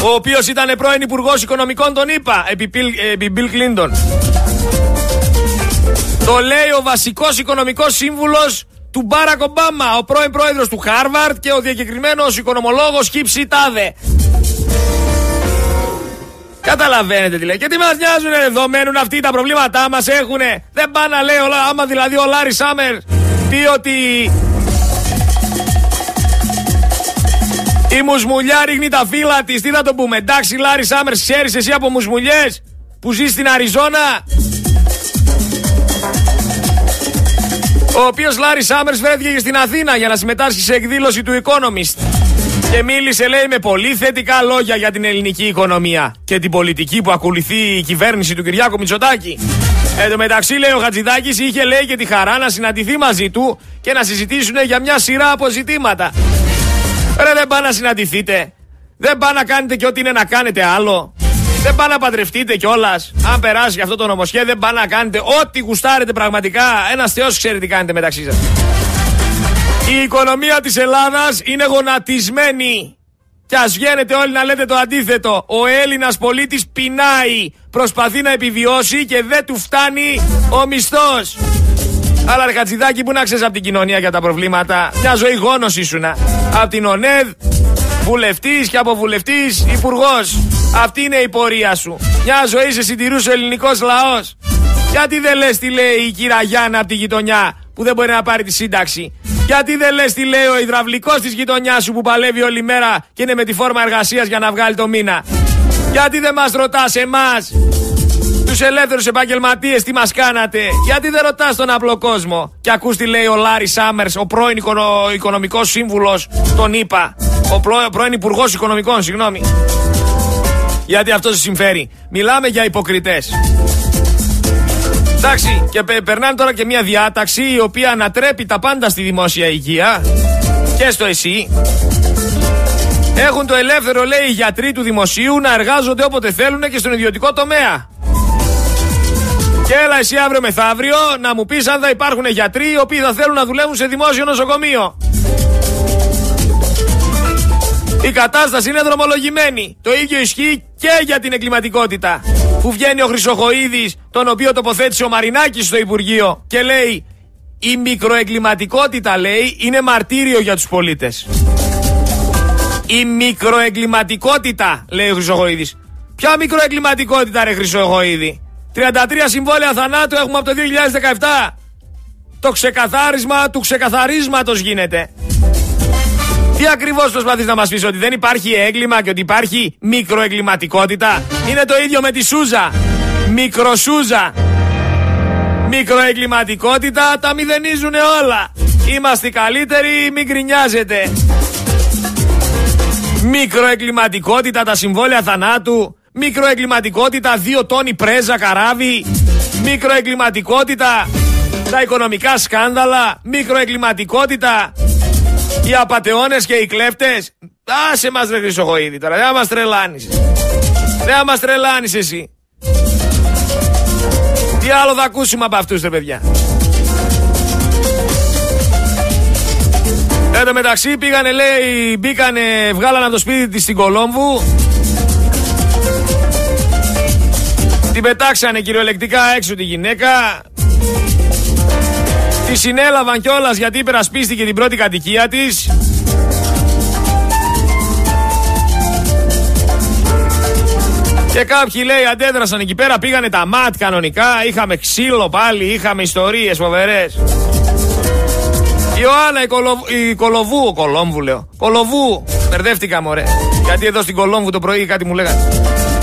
ο οποίος ήταν πρώην υπουργός οικονομικών των ΗΠΑ επί Μπιλ Κλίντον. Το λέει ο βασικός οικονομικός σύμβουλος του Μπάρακ Ομπάμα, ο πρώην πρόεδρος του Χάρβαρτ και ο διακεκριμένος οικονομολόγος Χίψη Τάδε. Καταλαβαίνετε τι λέει? Και τι μας νοιάζουν εδώ, μένουν αυτοί, τα προβλήματά μας έχουνε. Δεν πάνε να λέει, άμα δηλαδή ο Λάρι Σάμερ πει ότι η μουσμουλιά ρίχνει τα φύλλα της, τι θα το πούμε? Εντάξει Λάρι Σάμερς, ξέρεις εσύ από μουσμουλιές που ζει στην Αριζόνα? Ο οποίος Λάρι Σάμερς βρέθηκε στην Αθήνα για να συμμετάσχει σε εκδήλωση του Economist και μίλησε, λέει, με πολύ θετικά λόγια για την ελληνική οικονομία και την πολιτική που ακολουθεί η κυβέρνηση του Κυριάκου Μητσοτάκη. Εν τω μεταξύ, λέει, ο Χατζιδάκης είχε, λέει, και τη χαρά να συναντηθεί μαζί του και να συζητήσουν για μια σειρά από ζητήματα. Ρε, δεν πά να συναντηθείτε? Δεν πά να κάνετε και ό,τι είναι να κάνετε άλλο? Δεν πά να παντρευτείτε κιόλας? Αν περάσει αυτό το νομοσχέδιο, δεν πά να κάνετε ό,τι γουστάρετε πραγματικά? Ένας θεός ξέρει τι κάνετε μεταξύ σας. Η οικονομία της Ελλάδας είναι γονατισμένη. Κι ας βγαίνετε όλοι να λέτε το αντίθετο. Ο Έλληνας πολίτης πεινάει, προσπαθεί να επιβιώσει και δεν του φτάνει ο μισθός. Αλλά ρε Χατζηδάκη, που να ξέρεις από την κοινωνία για τα προβλήματα? Μια ζωή γόνος ήσουνα. Από την ΟΝΕΔ, βουλευτής και από βουλευτής υπουργός. Αυτή είναι η πορεία σου. Μια ζωή σε συντηρούσε ο ελληνικός λαός. Γιατί δεν λες τι λέει η κυρία Γιάννα από τη γειτονιά που δεν μπορεί να πάρει τη σύνταξη? Γιατί δεν λες τι λέει ο υδραυλικός της γειτονιάς σου που παλεύει όλη μέρα και είναι με τη φόρμα εργασίας για να βγάλει το μήνα? Γιατί δεν μας ρωτάς εμάς, τους ελεύθερους επαγγελματίες, τι μας κάνατε? Γιατί δεν ρωτάς τον απλό κόσμο? Και ακούς τι λέει ο Λάρι Σάμερς, ο πρώην οικονο... οικονομικός σύμβουλος των ΗΠΑ, ο πρώην, πρώην υπουργός οικονομικών, συγγνώμη. Γιατί αυτό σε συμφέρει? Μιλάμε για υποκριτές. Εντάξει, και πε, περνάνε τώρα και μια διάταξη η οποία ανατρέπει τα πάντα στη δημόσια υγεία και στο ΕΣΥ. Έχουν το ελεύθερο, λέει, οι γιατροί του δημοσίου να εργάζονται όποτε θέλουν και στον ιδιωτικό τομέα. Και έλα εσύ αύριο μεθαύριο να μου πεις αν θα υπάρχουν γιατροί οι οποίοι θα θέλουν να δουλεύουν σε δημόσιο νοσοκομείο. Η κατάσταση είναι δρομολογημένη. Το ίδιο ισχύει και για την εγκληματικότητα. Που βγαίνει ο Χρυσοχοΐδης, τον οποίο τοποθέτησε ο Μαρινάκης στο Υπουργείο, και λέει η μικροεγκληματικότητα, λέει, είναι μαρτύριο για τους πολίτες. Η μικροεγκληματικότητα, λέει ο Χρυσοχοΐδης. Ποια μικροεγκληματικότητα ρε Χρυσοχοΐδη? τριάντα τρία συμβόλαια θανάτου έχουμε από το δύο χιλιάδες δεκαεπτά. Το ξεκαθάρισμα του ξεκαθαρίσματος γίνεται. Τι ακριβώς προσπαθείς να μας πεις? Ότι δεν υπάρχει έγκλημα και ότι υπάρχει μικροεγκληματικότητα? Είναι το ίδιο με τη Σούζα. Μικροσούζα. Μικροεγκληματικότητα, τα μηδενίζουνε όλα. Είμαστε καλύτεροι, μην γκρινιάζετε. Μικροεγκληματικότητα, τα συμβόλαια θανάτου. Μικροεγκληματικότητα, δύο τόνοι πρέζα καράβι. Μικροεγκληματικότητα, τα οικονομικά σκάνδαλα. Μικροεγκληματικότητα, οι απατεώνες και οι κλέφτες. Άσε μας ρε Χρυσοχοΐδη τώρα, δεν θα μας τρελάνεις. Δεν θα μας τρελάνεις εσύ. Τι άλλο θα ακούσουμε από αυτούς ρε παιδιά? Εν τω μεταξύ πήγανε, λέει, μπήκανε, βγάλανε από το σπίτι της στην Κολόμβου Την πετάξανε κυριολεκτικά έξω τη γυναίκα. Τη συνέλαβαν κιόλας γιατί υπερασπίστηκε την πρώτη κατοικία της. Και κάποιοι λέει αντέδρασαν εκεί πέρα, πήγανε τα ΜΑΤ κανονικά, είχαμε ξύλο πάλι, είχαμε ιστορίες φοβερές. Η Ιωάννα η, Κολοβ... η Κολοβού, ο Κολόμβου λέω, Κολοβού, μπερδεύτηκα μωρέ, γιατί εδώ στην Κολόμβου το πρωί κάτι μου λέγανε.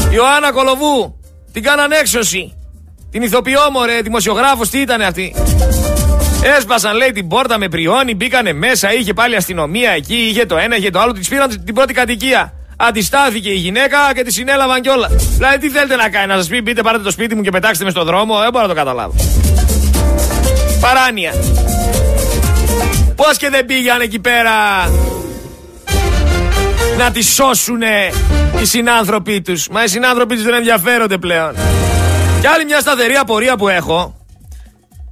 Η Ιωάννα Κολοβού, την κάναν έξωση, την ηθοποιό μωρέ, δημοσιογράφος, τι ήτανε αυτή. Έσπασαν λέει την πόρτα με πριόνι, μπήκανε μέσα, είχε πάλι αστυνομία εκεί, είχε το ένα, είχε το άλλο, της πήραν την πρώτη κατοικία. Αντιστάθηκε η γυναίκα και τη συνέλαβαν κιόλα. Δηλαδή, τι θέλετε να κάνει, να σας πει: μπείτε, πάρετε το σπίτι μου και πετάξτε με στον δρόμο? Δεν μπορώ να το καταλάβω. Παράνοια. Πώς και δεν πήγαν εκεί πέρα να τη σώσουνε οι συνάνθρωποι τους? Μα οι συνάνθρωποι τους δεν ενδιαφέρονται πλέον. Κι άλλη μια σταθερή απορία που έχω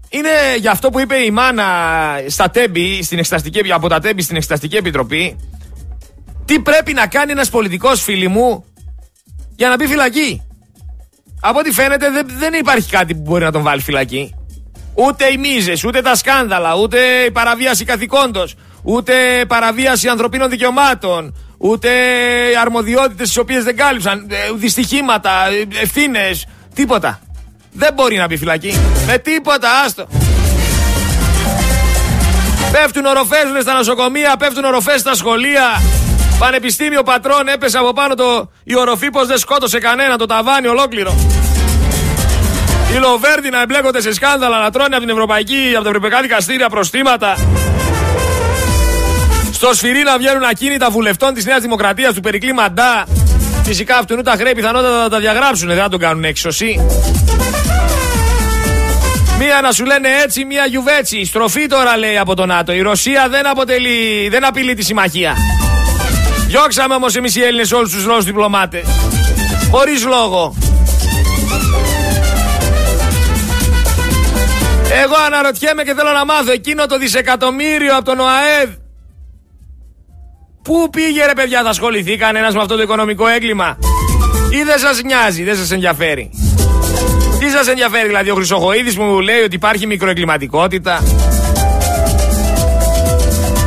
είναι για αυτό που είπε η μάνα στα Τέμπη, στην εξεταστική, από τα Τέμπη στην Εξεταστική Επιτροπή. Τι πρέπει να κάνει ένας πολιτικός, φίλοι μου, για να μπει φυλακή? Από ό,τι φαίνεται δεν, δεν υπάρχει κάτι που μπορεί να τον βάλει φυλακή. Ούτε οι μίζες, ούτε τα σκάνδαλα, ούτε η παραβίαση καθηκόντος, ούτε παραβίαση ανθρωπίνων δικαιωμάτων, ούτε οι αρμοδιότητες τις οποίες δεν κάλυψαν, δυστυχήματα, ευθύνες, τίποτα. Δεν μπορεί να μπει φυλακή. Με τίποτα, άστο. Πέφτουν οροφές στα νοσοκομεία, πέφτουν οροφές στα σχολεία. Πανεπιστήμιο Πατρών, έπεσε από πάνω το... η οροφή, πως δεν σκότωσε κανένα, το ταβάνι ολόκληρο. Οι Λοβέρδοι να εμπλέκονται σε σκάνδαλα, να τρώνε από την Ευρωπαϊκή, από τα Ευρωπαϊκά Δικαστήρια προστήματα. Στο σφυρί να βγαίνουν ακίνητα βουλευτών της Νέας Δημοκρατίας, του Περικλή Μαντά. Φυσικά αυτού τα χρέη πιθανότατα να τα διαγράψουν, δεν θα τον κάνουν έξωση. Μία να σου λένε έτσι, μία γιουβέτσι. Στροφή τώρα λέει από το ΝΑΤΟ. Η Ρωσία δεν αποτελεί, δεν απειλεί τη συμμαχία. Διώξαμε όμως εμείς οι Έλληνες όλους τους Ρώσους διπλωμάτες. Χωρίς λόγο. Εγώ αναρωτιέμαι και θέλω να μάθω, εκείνο το δισεκατομμύριο από τον ΟΑΕΔ, πού πήγε ρε παιδιά? Θα ασχοληθεί κανένας με αυτό το οικονομικό έγκλημα? Ή δεν σας νοιάζει, δεν σας ενδιαφέρει? Τι σας ενδιαφέρει δηλαδή? Ο Χρυσοχοΐδης μου λέει ότι υπάρχει μικροεγκληματικότητα.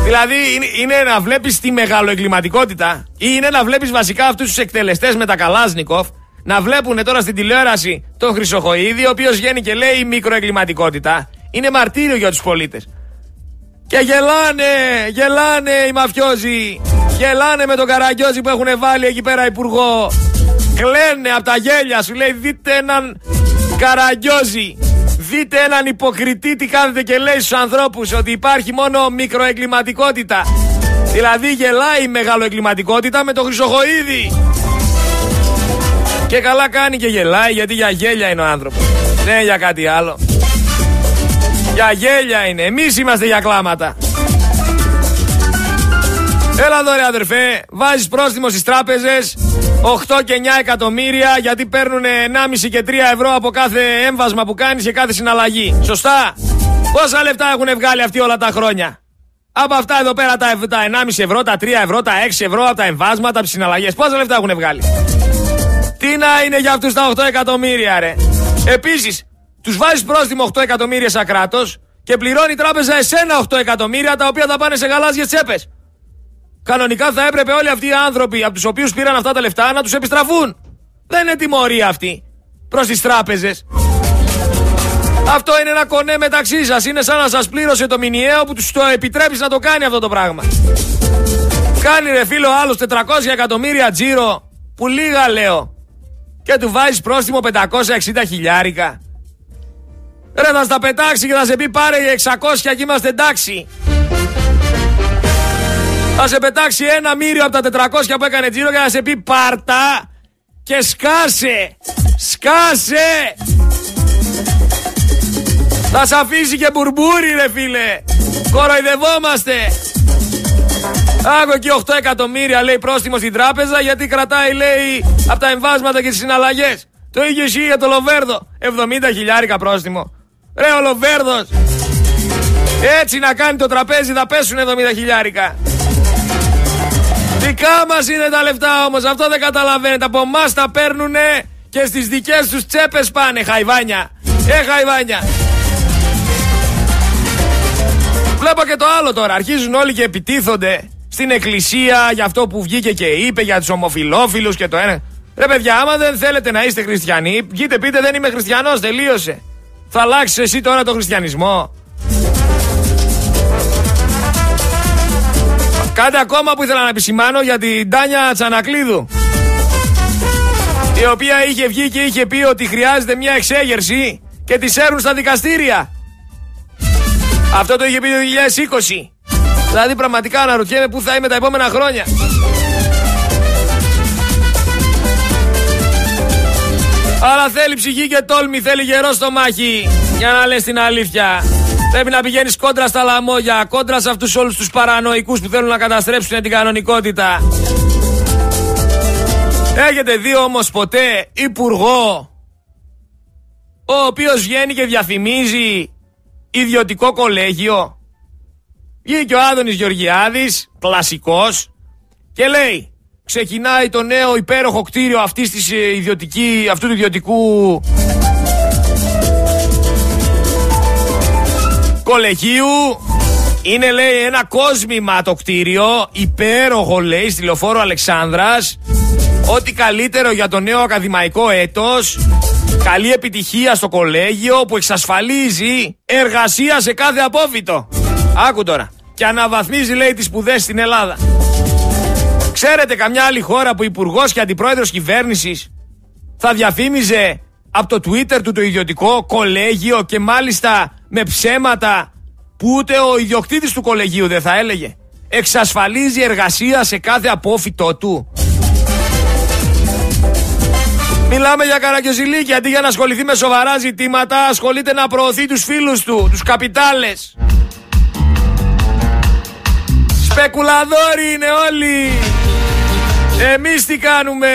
Δηλαδή είναι να βλέπεις τη μεγαλοεγκληματικότητα ή είναι να βλέπεις βασικά αυτούς τους εκτελεστές με τα Καλάζνικοφ να βλέπουν τώρα στην τηλεόραση τον Χρυσοχοΐδη, ο οποίος βγαίνει και λέει η μικροεγκληματικότητα είναι μαρτύριο για τους πολίτες. Και γελάνε, γελάνε οι μαφιόζοι, γελάνε με τον Καραγκιόζη που έχουν βάλει εκεί πέρα υπουργό. Κλαίνε από τα γέλια, σου λέει δείτε έναν Καραγκιόζη. Δείτε έναν υποκριτή τι κάνετε και λέει στους ανθρώπους ότι υπάρχει μόνο μικροεγκληματικότητα. Δηλαδή γελάει η μεγαλοεγκληματικότητα με τον Χρυσοχοΐδη. Και καλά κάνει και γελάει, γιατί για γέλια είναι ο άνθρωπος. Ναι, για κάτι άλλο. Για γέλια είναι. Εμείς είμαστε για κλάματα. Έλα εδώ ρε αδερφέ, βάζεις πρόστιμο στις τράπεζες οκτώ και εννιά εκατομμύρια γιατί παίρνουν ενάμιση και τρία ευρώ από κάθε έμβασμα που κάνεις και κάθε συναλλαγή. Σωστά. Πόσα λεφτά έχουν βγάλει αυτοί όλα τα χρόνια? Από αυτά εδώ πέρα τα, τα ενάμιση ευρώ, τα τρία ευρώ, τα έξι ευρώ, από τα εμβάσματα, από συναλλαγές. Πόσα λεφτά έχουν βγάλει? Τι να είναι για αυτούς τα οκτώ εκατομμύρια ρε. Επίσης, τους βάζεις πρόστιμο οκτώ εκατομμύρια σαν κράτος και πληρώνει η τράπεζα εσένα οκτώ εκατομμύρια τα οποία θα πάνε σε γαλάζιες τσέπες. Κανονικά θα έπρεπε όλοι αυτοί οι άνθρωποι από τους οποίους πήραν αυτά τα λεφτά να τους επιστραφούν. Δεν είναι τιμωρία αυτή προς τις τράπεζες. Αυτό είναι ένα κονέ μεταξύ σας. Είναι σαν να σας πλήρωσε το μηνιαίο που τους το επιτρέπεις να το κάνει αυτό το πράγμα. Κάνει ρε φίλο άλλος τετρακόσια εκατομμύρια τζίρο που λίγα λέω και του βάζεις πρόστιμο πεντακόσια εξήντα χιλιάρικα. Ρε θα στα πετάξει και θα σε πει πάρε εξακόσια και είμαστε εντάξει. Θα σε πετάξει ένα μύριο από τα τετρακόσια που έκανε τζίρο και θα σε πει πάρτα και σκάσε, σκάσε. Θα σε αφήσει και μπουρμπούρι ρε φίλε, κοροϊδευόμαστε. Άκου εκεί οκτώ εκατομμύρια λέει πρόστιμο στην τράπεζα γιατί κρατάει λέει από τα εμβάσματα και τις συναλλαγές. Το ίδιο ισχύει για το Λοβέρδο, εβδομήντα χιλιάρικα πρόστιμο. Ρε ο Λοβέρδος, έτσι να κάνει το τραπέζι θα πέσουν εβδομήντα χιλιάρικα. Δικά μας είναι τα λεφτά όμως, αυτό δεν καταλαβαίνετε. Από εμάς τα παίρνουνε και στις δικές τους τσέπες πάνε, χαϊβάνια. Ε, χαϊβάνια. Βλέπω και το άλλο τώρα. Αρχίζουν όλοι και επιτίθονται στην εκκλησία για αυτό που βγήκε και είπε για τους ομοφυλόφιλους και το ένα. Ρε παιδιά, άμα δεν θέλετε να είστε χριστιανοί, βγείτε πείτε δεν είμαι χριστιανός, τελείωσε. Θα αλλάξεις εσύ τώρα τον χριστιανισμό? Κάτι ακόμα που ήθελα να επισημάνω για την Τάνια Τσανακλίδου, η οποία είχε βγει και είχε πει ότι χρειάζεται μια εξέγερση και τη σέρουν στα δικαστήρια. Αυτό το είχε πει το δύο χιλιάδες είκοσι. Δηλαδή πραγματικά αναρωτιέμαι πού θα είμαι τα επόμενα χρόνια. Αλλά θέλει ψυχή και τόλμη, θέλει γερό στο μάχη για να λες την αλήθεια. Πρέπει να πηγαίνεις κόντρα στα λαμόγια, κόντρα σε αυτούς όλους τους παρανοϊκούς που θέλουν να καταστρέψουν την κανονικότητα. Έχετε δει όμως ποτέ υπουργό ο οποίος βγαίνει και διαφημίζει ιδιωτικό κολέγιο? Βγήκε ο Άδωνης Γεωργιάδης, κλασικός, και λέει ξεκινάει το νέο υπέροχο κτίριο αυτής της ιδιωτική, αυτού του ιδιωτικού κολεγίου. Είναι, λέει, ένα κόσμημα το κτίριο, υπέροχο, λέει, στη Λεωφόρο Αλεξάνδρας. Ό,τι καλύτερο για το νέο ακαδημαϊκό έτος. Καλή επιτυχία στο κολέγιο που εξασφαλίζει εργασία σε κάθε απόφοιτο. Άκου τώρα. Και αναβαθμίζει, λέει, τις σπουδές στην Ελλάδα. Ξέρετε καμιά άλλη χώρα που υπουργός και αντιπρόεδρος κυβέρνησης θα διαφήμιζε από το Twitter του το ιδιωτικό κολέγιο και μάλιστα με ψέματα που ούτε ο ιδιοκτήτης του κολεγίου δεν θα έλεγε? Εξασφαλίζει εργασία σε κάθε απόφοιτό του. Μιλάμε για καρακιοζηλίκι, αντί για να ασχοληθεί με σοβαρά ζητήματα, ασχολείται να προωθεί τους φίλους του, τους καπιτάλες. Σπεκουλαδόροι είναι όλοι. Εμείς τι κάνουμε?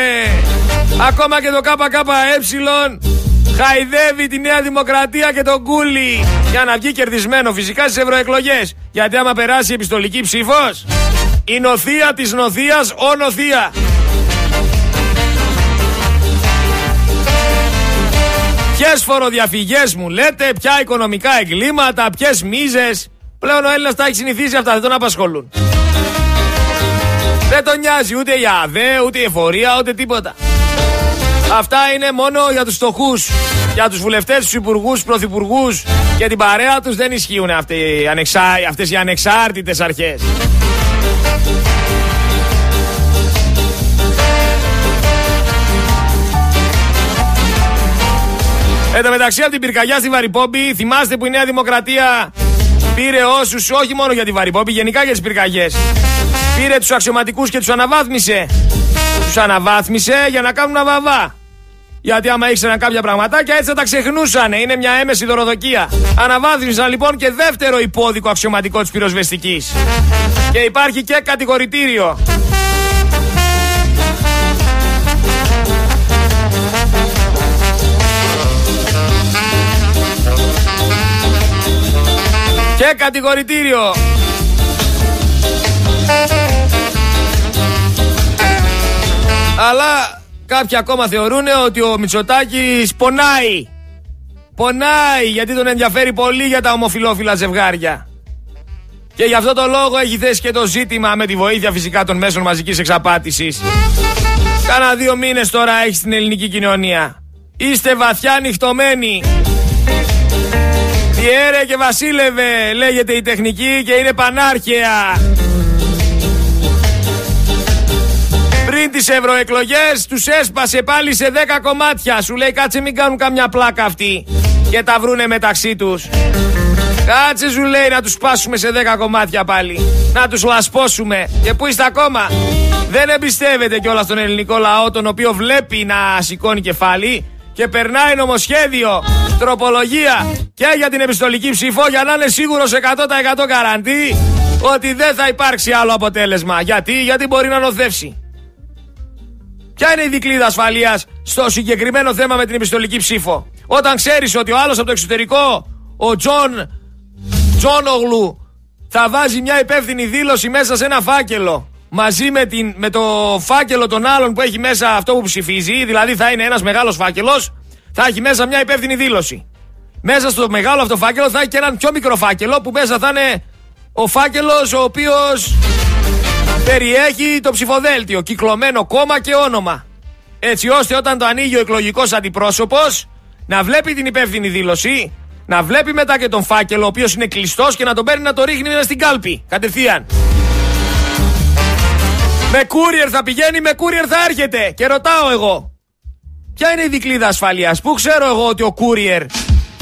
Ακόμα και το ΚΚΕ χαϊδεύει τη Νέα Δημοκρατία και τον Κούλι για να βγει κερδισμένο φυσικά στις ευρωεκλογές. Γιατί άμα περάσει η επιστολική ψήφος, η νοθεία της νοθείας ο νοθεία. Ποιες φοροδιαφυγές μου λέτε, ποια οικονομικά εγκλήματα, ποιες μίζες? Πλέον ο Έλληνας τα έχει συνηθίσει αυτά, δεν τον απασχολούν. Δεν τον νοιάζει ούτε η ΑΔΕ, ούτε η εφορία, ούτε τίποτα. Αυτά είναι μόνο για τους φτωχούς. Για τους βουλευτές, τους υπουργούς, τους πρωθυπουργούς και την παρέα τους δεν ισχύουν αυτές οι ανεξάρτητες αρχές. Εν τω μεταξύ, από την πυρκαγιά στη Βαρυπόμπη, θυμάστε που η Νέα Δημοκρατία πήρε όσους, όχι μόνο για τη Βαρυπόμπη, γενικά για τις πυρκαγιές. Πήρε τους αξιωματικούς και τους αναβάθμισε. Τους αναβάθμισε για να κάνουν αβαβά. Γιατί άμα ήξεραν κάποια πραγματάκια έτσι θα τα ξεχνούσανε. Είναι μια έμεση δωροδοκία. Αναβάθμισαν λοιπόν και δεύτερο υπόδικο αξιωματικό της πυροσβεστικής. Και υπάρχει και κατηγορητήριο. Και κατηγορητήριο. Αλλά κάποιοι ακόμα θεωρούν ότι ο Μητσοτάκης πονάει. Πονάει γιατί τον ενδιαφέρει πολύ για τα ομοφυλόφιλα ζευγάρια. Και γι' αυτό το λόγο έχει θέσει και το ζήτημα με τη βοήθεια φυσικά των μέσων μαζικής εξαπάτησης. Κάνα δύο μήνες τώρα έχει στην ελληνική κοινωνία. Είστε βαθιά νυχτωμένοι. Διέρε και βασίλευε λέγεται η τεχνική και είναι πανάρχαια. Πριν τις ευρωεκλογές τους έσπασε πάλι σε δέκα κομμάτια. Σου λέει κάτσε μην κάνουν καμιά πλάκα αυτοί και τα βρούνε μεταξύ τους. Κάτσε σου λέει να τους σπάσουμε σε δέκα κομμάτια πάλι. Να τους λασπώσουμε. Και πού είστε ακόμα? Δεν εμπιστεύεται κιόλας τον ελληνικό λαό, τον οποίο βλέπει να σηκώνει κεφάλι. Και περνάει νομοσχέδιο, τροπολογία και για την επιστολική ψήφο για να είναι σίγουρος εκατό τοις εκατό καραντί ότι δεν θα υπάρξει άλλο αποτέλεσμα. Γιατί, γιατί μπορεί να νοθεύσει. Ποια είναι η δικλίδα ασφαλείας στο συγκεκριμένο θέμα με την επιστολική ψήφο? Όταν ξέρεις ότι ο άλλος από το εξωτερικό, ο Τζον Τζόνογλου, θα βάζει μια υπεύθυνη δήλωση μέσα σε ένα φάκελο μαζί με, την, με το φάκελο των άλλων που έχει μέσα αυτό που ψηφίζει, δηλαδή θα είναι ένας μεγάλος φάκελος, θα έχει μέσα μια υπεύθυνη δήλωση. Μέσα στο μεγάλο αυτό φάκελο θα έχει και έναν πιο μικρό φάκελο που μέσα θα είναι ο φάκελος ο οποίος περιέχει το ψηφοδέλτιο, κυκλωμένο κόμμα και όνομα. Έτσι ώστε όταν το ανοίγει ο εκλογικός αντιπρόσωπος να βλέπει την υπεύθυνη δήλωση, να βλέπει μετά και τον φάκελο ο οποίος είναι κλειστός και να τον παίρνει να το ρίχνει στην κάλπη κατευθείαν. Με courier θα πηγαίνει, με courier θα έρχεται. Και ρωτάω εγώ, ποια είναι η δικλίδα ασφαλείας? Πού ξέρω εγώ ότι ο courier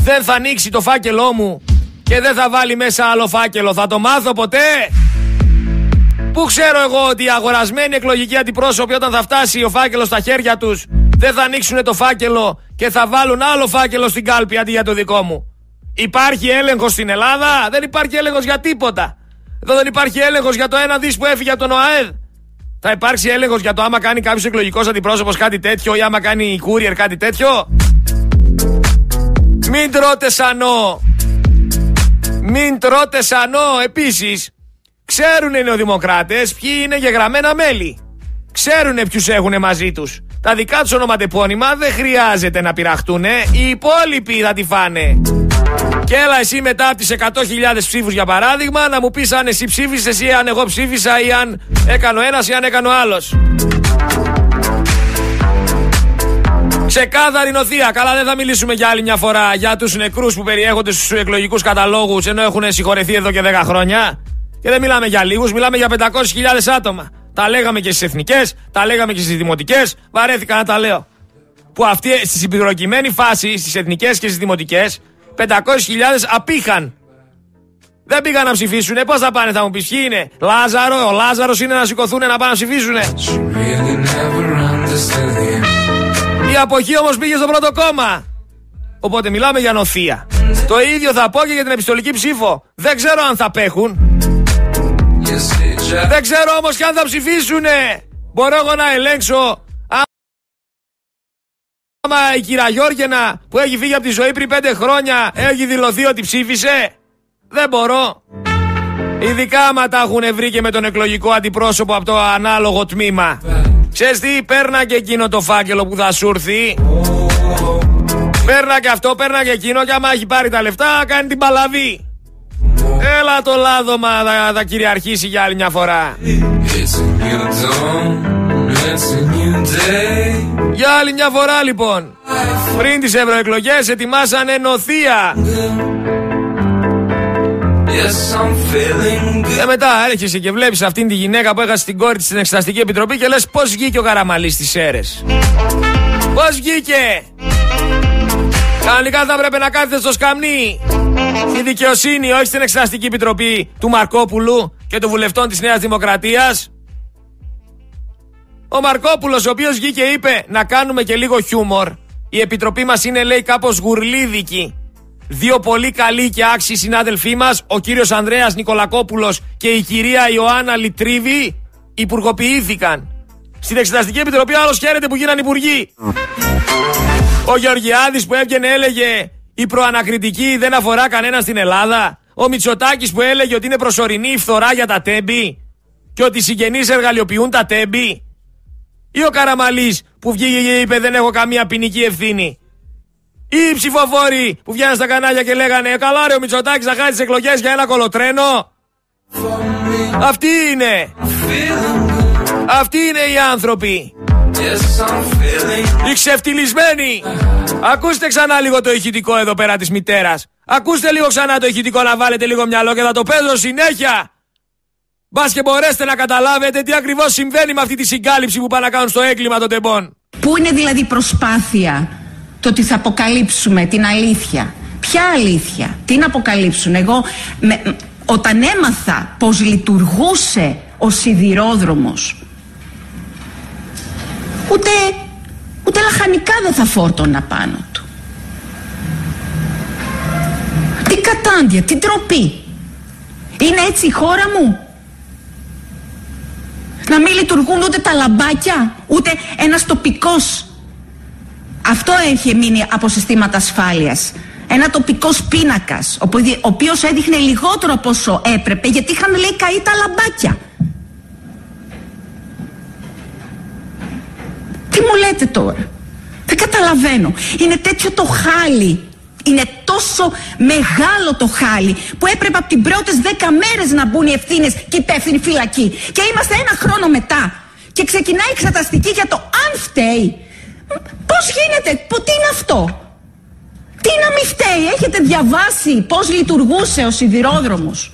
δεν θα ανοίξει το φάκελό μου και δεν θα βάλει μέσα άλλο φάκελο? Θα το μάθω ποτέ? Πού ξέρω εγώ ότι οι αγορασμένοι εκλογικοί αντιπρόσωποι όταν θα φτάσει ο φάκελος στα χέρια τους δεν θα ανοίξουν το φάκελο και θα βάλουν άλλο φάκελο στην κάλπη αντί για το δικό μου? Υπάρχει έλεγχος στην Ελλάδα? Δεν υπάρχει έλεγχος για τίποτα. Εδώ δεν υπάρχει έλεγχος για το ένα δις που έφυγε από τον ΟΑΕΔ. Θα υπάρξει έλεγχος για το άμα κάνει κάποιος εκλογικός αντιπρόσωπος κάτι τέτοιο ή άμα κάνει η courier κάτι τέτοιο? Μην τρώτε σανό. Μην τρώτε σανό. Επίσης, ξέρουν οι νεοδημοκράτες ποιοι είναι γεγραμμένα μέλη. Ξέρουν ποιους έχουν μαζί τους. Τα δικά τους ονοματεπώνυμα δεν χρειάζεται να πειραχτούνε. Οι υπόλοιποι θα τη φάνε. Και έλα εσύ μετά από τις εκατό χιλιάδες ψήφους για παράδειγμα να μου πεις αν εσύ ψήφισες ή αν εγώ ψήφισα ή αν έκανε ένας ή αν έκανε ο άλλος. Ξεκάθαρη νοθεία. Καλά, δεν θα μιλήσουμε για άλλη μια φορά για τους νεκρούς που περιέχονται στους εκλογικούς καταλόγους ενώ έχουν συγχωρεθεί εδώ και δέκα χρόνια. Και δεν μιλάμε για λίγους, μιλάμε για πεντακόσιες χιλιάδες άτομα. Τα λέγαμε και στις εθνικές, τα λέγαμε και στις δημοτικές. Βαρέθηκα να τα λέω. Που αυτή στη συμπληρωκημένη φάση, στις εθνικές και στις δημοτικές, πεντακόσιες χιλιάδες απήχαν. Δεν πήγαν να ψηφίσουνε. Πώς θα πάνε, θα μου πεις ποιοι είναι? Λάζαρο, ο Λάζαρος είναι να σηκωθούνε να πάνε να ψηφίσουνε. Η αποχή όμως πήγε στο πρώτο κόμμα. Οπότε μιλάμε για νοθεία. Το ίδιο θα πω και για την επιστολική ψήφο. Δεν ξέρω αν θα απέχουν. Δεν ξέρω όμως κι αν θα ψηφίσουνε. Μπορώ εγώ να ελέγξω άμα η κυρία Γιώργενα που έχει φύγει από τη ζωή πριν πέντε χρόνια έχει δηλωθεί ότι ψήφισε? Δεν μπορώ. Ειδικά άμα τα έχουν βρει και με τον εκλογικό αντιπρόσωπο από το ανάλογο τμήμα. Ξέρεις τι, παίρνα και εκείνο το φάκελο που θα σου έρθει. Παίρνα και αυτό, παίρνα και εκείνο. Και άμα έχει πάρει τα λεφτά κάνει την παλαβή. Έλα το λάδωμα θα, θα κυριαρχήσει για άλλη μια φορά. Για άλλη μια φορά λοιπόν. Πριν τις ευρωεκλογές ετοιμάσανε νοθεία. Και μετά έρχεσαι και βλέπεις αυτήν τη γυναίκα που έχασε την κόρη της στην Εξεταστική Επιτροπή και λες πώς βγήκε ο Καραμαλής στις αίρες? Πώς βγήκε? Κανονικά θα έπρεπε να κάθεται στο σκαμνί. Η δικαιοσύνη, όχι στην Εξεταστική Επιτροπή του Μαρκόπουλου και των βουλευτών της Νέας Δημοκρατίας. Ο Μαρκόπουλος, ο οποίος βγήκε είπε να κάνουμε και λίγο χιούμορ. Η επιτροπή μας είναι, λέει, κάπως γουρλίδικη. Δύο πολύ καλοί και άξιοι συνάδελφοί μας, ο κύριος Ανδρέας Νικολακόπουλος και η κυρία Ιωάννα Λυτρίβη, υπουργοποιήθηκαν. Στην Εξεταστική Επιτροπή άλλος χαίρεται που γίναν υπουργοί. Ο Γεωργιάδης που έβγαινε έλεγε η προανακριτική δεν αφορά κανέναν στην Ελλάδα. Ο Μητσοτάκης που έλεγε ότι είναι προσωρινή η φθορά για τα τέμπη και ότι οι συγγενείς εργαλειοποιούν τα τέμπη. Ή ο Καραμαλής που βγήκε και είπε δεν έχω καμία ποινική ευθύνη. Ή οι ψηφοφόροι που βγαίνουν στα κανάλια και λέγανε καλά ρε ο Μητσοτάκης θα χάσει τις εκλογές για ένα κολοτρένο. Αυτοί είναι. Αυτοί είναι οι άνθρωποι. Οι ξεφτυλισμένοι. Ακούστε ξανά λίγο το ηχητικό εδώ πέρα της μητέρας. Ακούστε λίγο ξανά το ηχητικό να βάλετε λίγο μυαλό και θα το παίζω συνέχεια. Μπας και μπορέσετε να καταλάβετε τι ακριβώς συμβαίνει με αυτή τη συγκάλυψη που πάνε να κάνουν στο έγκλημα των τεμπών. Πού είναι δηλαδή προσπάθεια το ότι θα αποκαλύψουμε την αλήθεια? Ποια αλήθεια? Τι να αποκαλύψουν? Εγώ με, όταν έμαθα πως λειτουργούσε ο σιδηρόδρομος, Ούτε, ούτε λαχανικά δεν θα φόρτωνα πάνω του. Τι κατάντια, τι ντροπή. Είναι έτσι η χώρα μου? Να μην λειτουργούν ούτε τα λαμπάκια, ούτε ένας τοπικός. Αυτό έχει μείνει από συστήματα ασφάλειας. Ένα τοπικός πίνακας, ο οποίος έδειχνε λιγότερο από όσο έπρεπε, γιατί είχαν λέει καεί τα λαμπάκια. μου λέτε τώρα? Δεν καταλαβαίνω. Είναι τέτοιο το χάλι. Είναι τόσο μεγάλο το χάλι που έπρεπε από τις πρώτες δέκα μέρες να μπουν οι ευθύνες και οι υπεύθυνοι φυλακοί. Και είμαστε ένα χρόνο μετά και ξεκινάει η εξεταστική για το αν φταίει. Πώς γίνεται, τι είναι αυτό? Τι να μη φταίει? Έχετε διαβάσει πώς λειτουργούσε ο σιδηρόδρομος?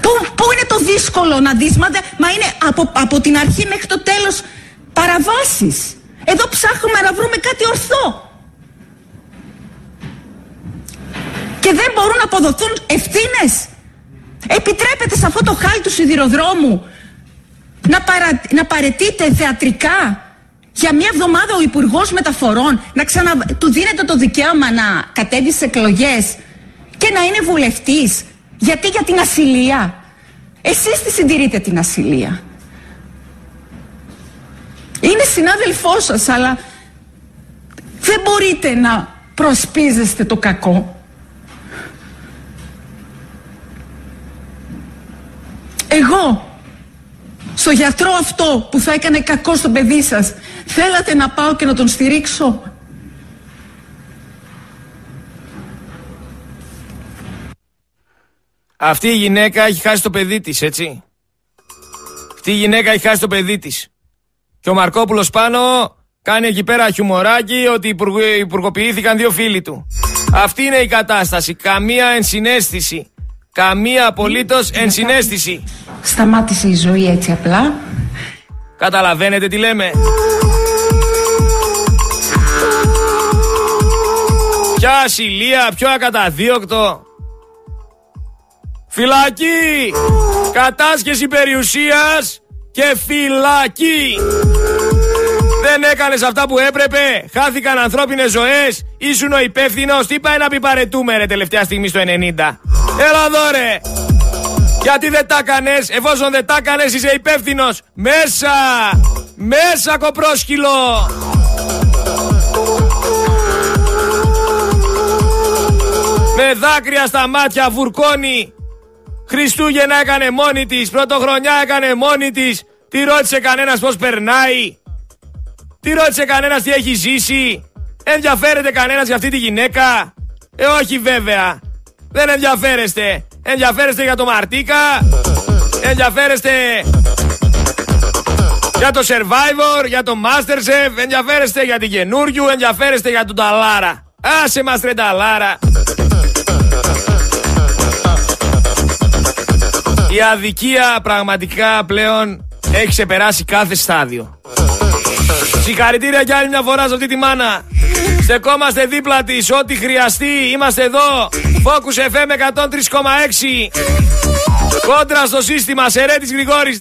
Πού, πού είναι το δύσκολο να δεις? Μα είναι από, από την αρχή μέχρι το τέλος παραβάσεις. Εδώ ψάχνουμε να βρούμε κάτι ορθό. Και δεν μπορούν να αποδοθούν ευθύνες. Επιτρέπεται σε αυτό το χάλι του σιδηροδρόμου να, παρα... να παρετείται θεατρικά για μια εβδομάδα ο Υπουργός Μεταφορών, να ξανα... του δίνεται το δικαίωμα να κατέβει στις εκλογές και να είναι βουλευτής. Γιατί? Για την ασυλία. Εσείς τη συντηρείτε την ασυλία. Είναι συνάδελφός σας, αλλά δεν μπορείτε να προσπίζεστε το κακό. Εγώ, στο γιατρό αυτό που θα έκανε κακό στο παιδί σας, θέλατε να πάω και να τον στηρίξω? Αυτή η γυναίκα έχει χάσει το παιδί της, έτσι. Αυτή η γυναίκα έχει χάσει το παιδί της. Και ο Μαρκόπουλος πάνω κάνει εκεί πέρα χιουμοράκι ότι υπουργο, υπουργοποιήθηκαν δύο φίλοι του. Αυτή είναι η κατάσταση. Καμία ενσυναίσθηση. Καμία απολύτως ενσυναίσθηση. Σταμάτησε η ζωή έτσι απλά. Καταλαβαίνετε τι λέμε? Ποια ασυλία, ποιο ακαταδίωκτο. Φυλακή! Κατάσχεση περιουσίας και φυλακή! Δεν έκανες αυτά που έπρεπε, χάθηκαν ανθρώπινες ζωές, ήσουν ο υπεύθυνος. Τι πάει να πει παρετούμε ρε τελευταία στιγμή στο ενενήντα? Έλα εδώ ρε! Γιατί δεν τα έκανες? Εφόσον δεν τα έκανες είσαι υπεύθυνος. Μέσα! Μέσα κοπρόσκυλο! Με δάκρυα στα μάτια βουρκώνει. Χριστούγεννα έκανε μόνη της, πρωτοχρονιά έκανε μόνη της. Τι ρώτησε κανένας πώς περνάει? Τι ρώτησε κανένας τι έχει ζήσει? Ενδιαφέρεται κανένας για αυτή τη γυναίκα? Ε όχι βέβαια. Δεν ενδιαφέρεστε. Ενδιαφέρεστε για το Μαρτίκα. Ενδιαφέρεστε για το Survivor, για το Masterchef. Ενδιαφέρεστε για την Καινούριου. Ενδιαφέρεστε για τον Ταλάρα. Άσε μας ρε Ταλάρα. Η αδικία πραγματικά πλέον έχει ξεπεράσει κάθε στάδιο. Συγχαρητήρια κι άλλη μια φορά σε αυτή τη μάνα. Στεκόμαστε δίπλα της, ό,τι χρειαστεί. Είμαστε εδώ. Focus εφ εμ εκατόν τρία κόμμα έξι. Κόντρα στο σύστημα. Σερέτης Γρηγόρης.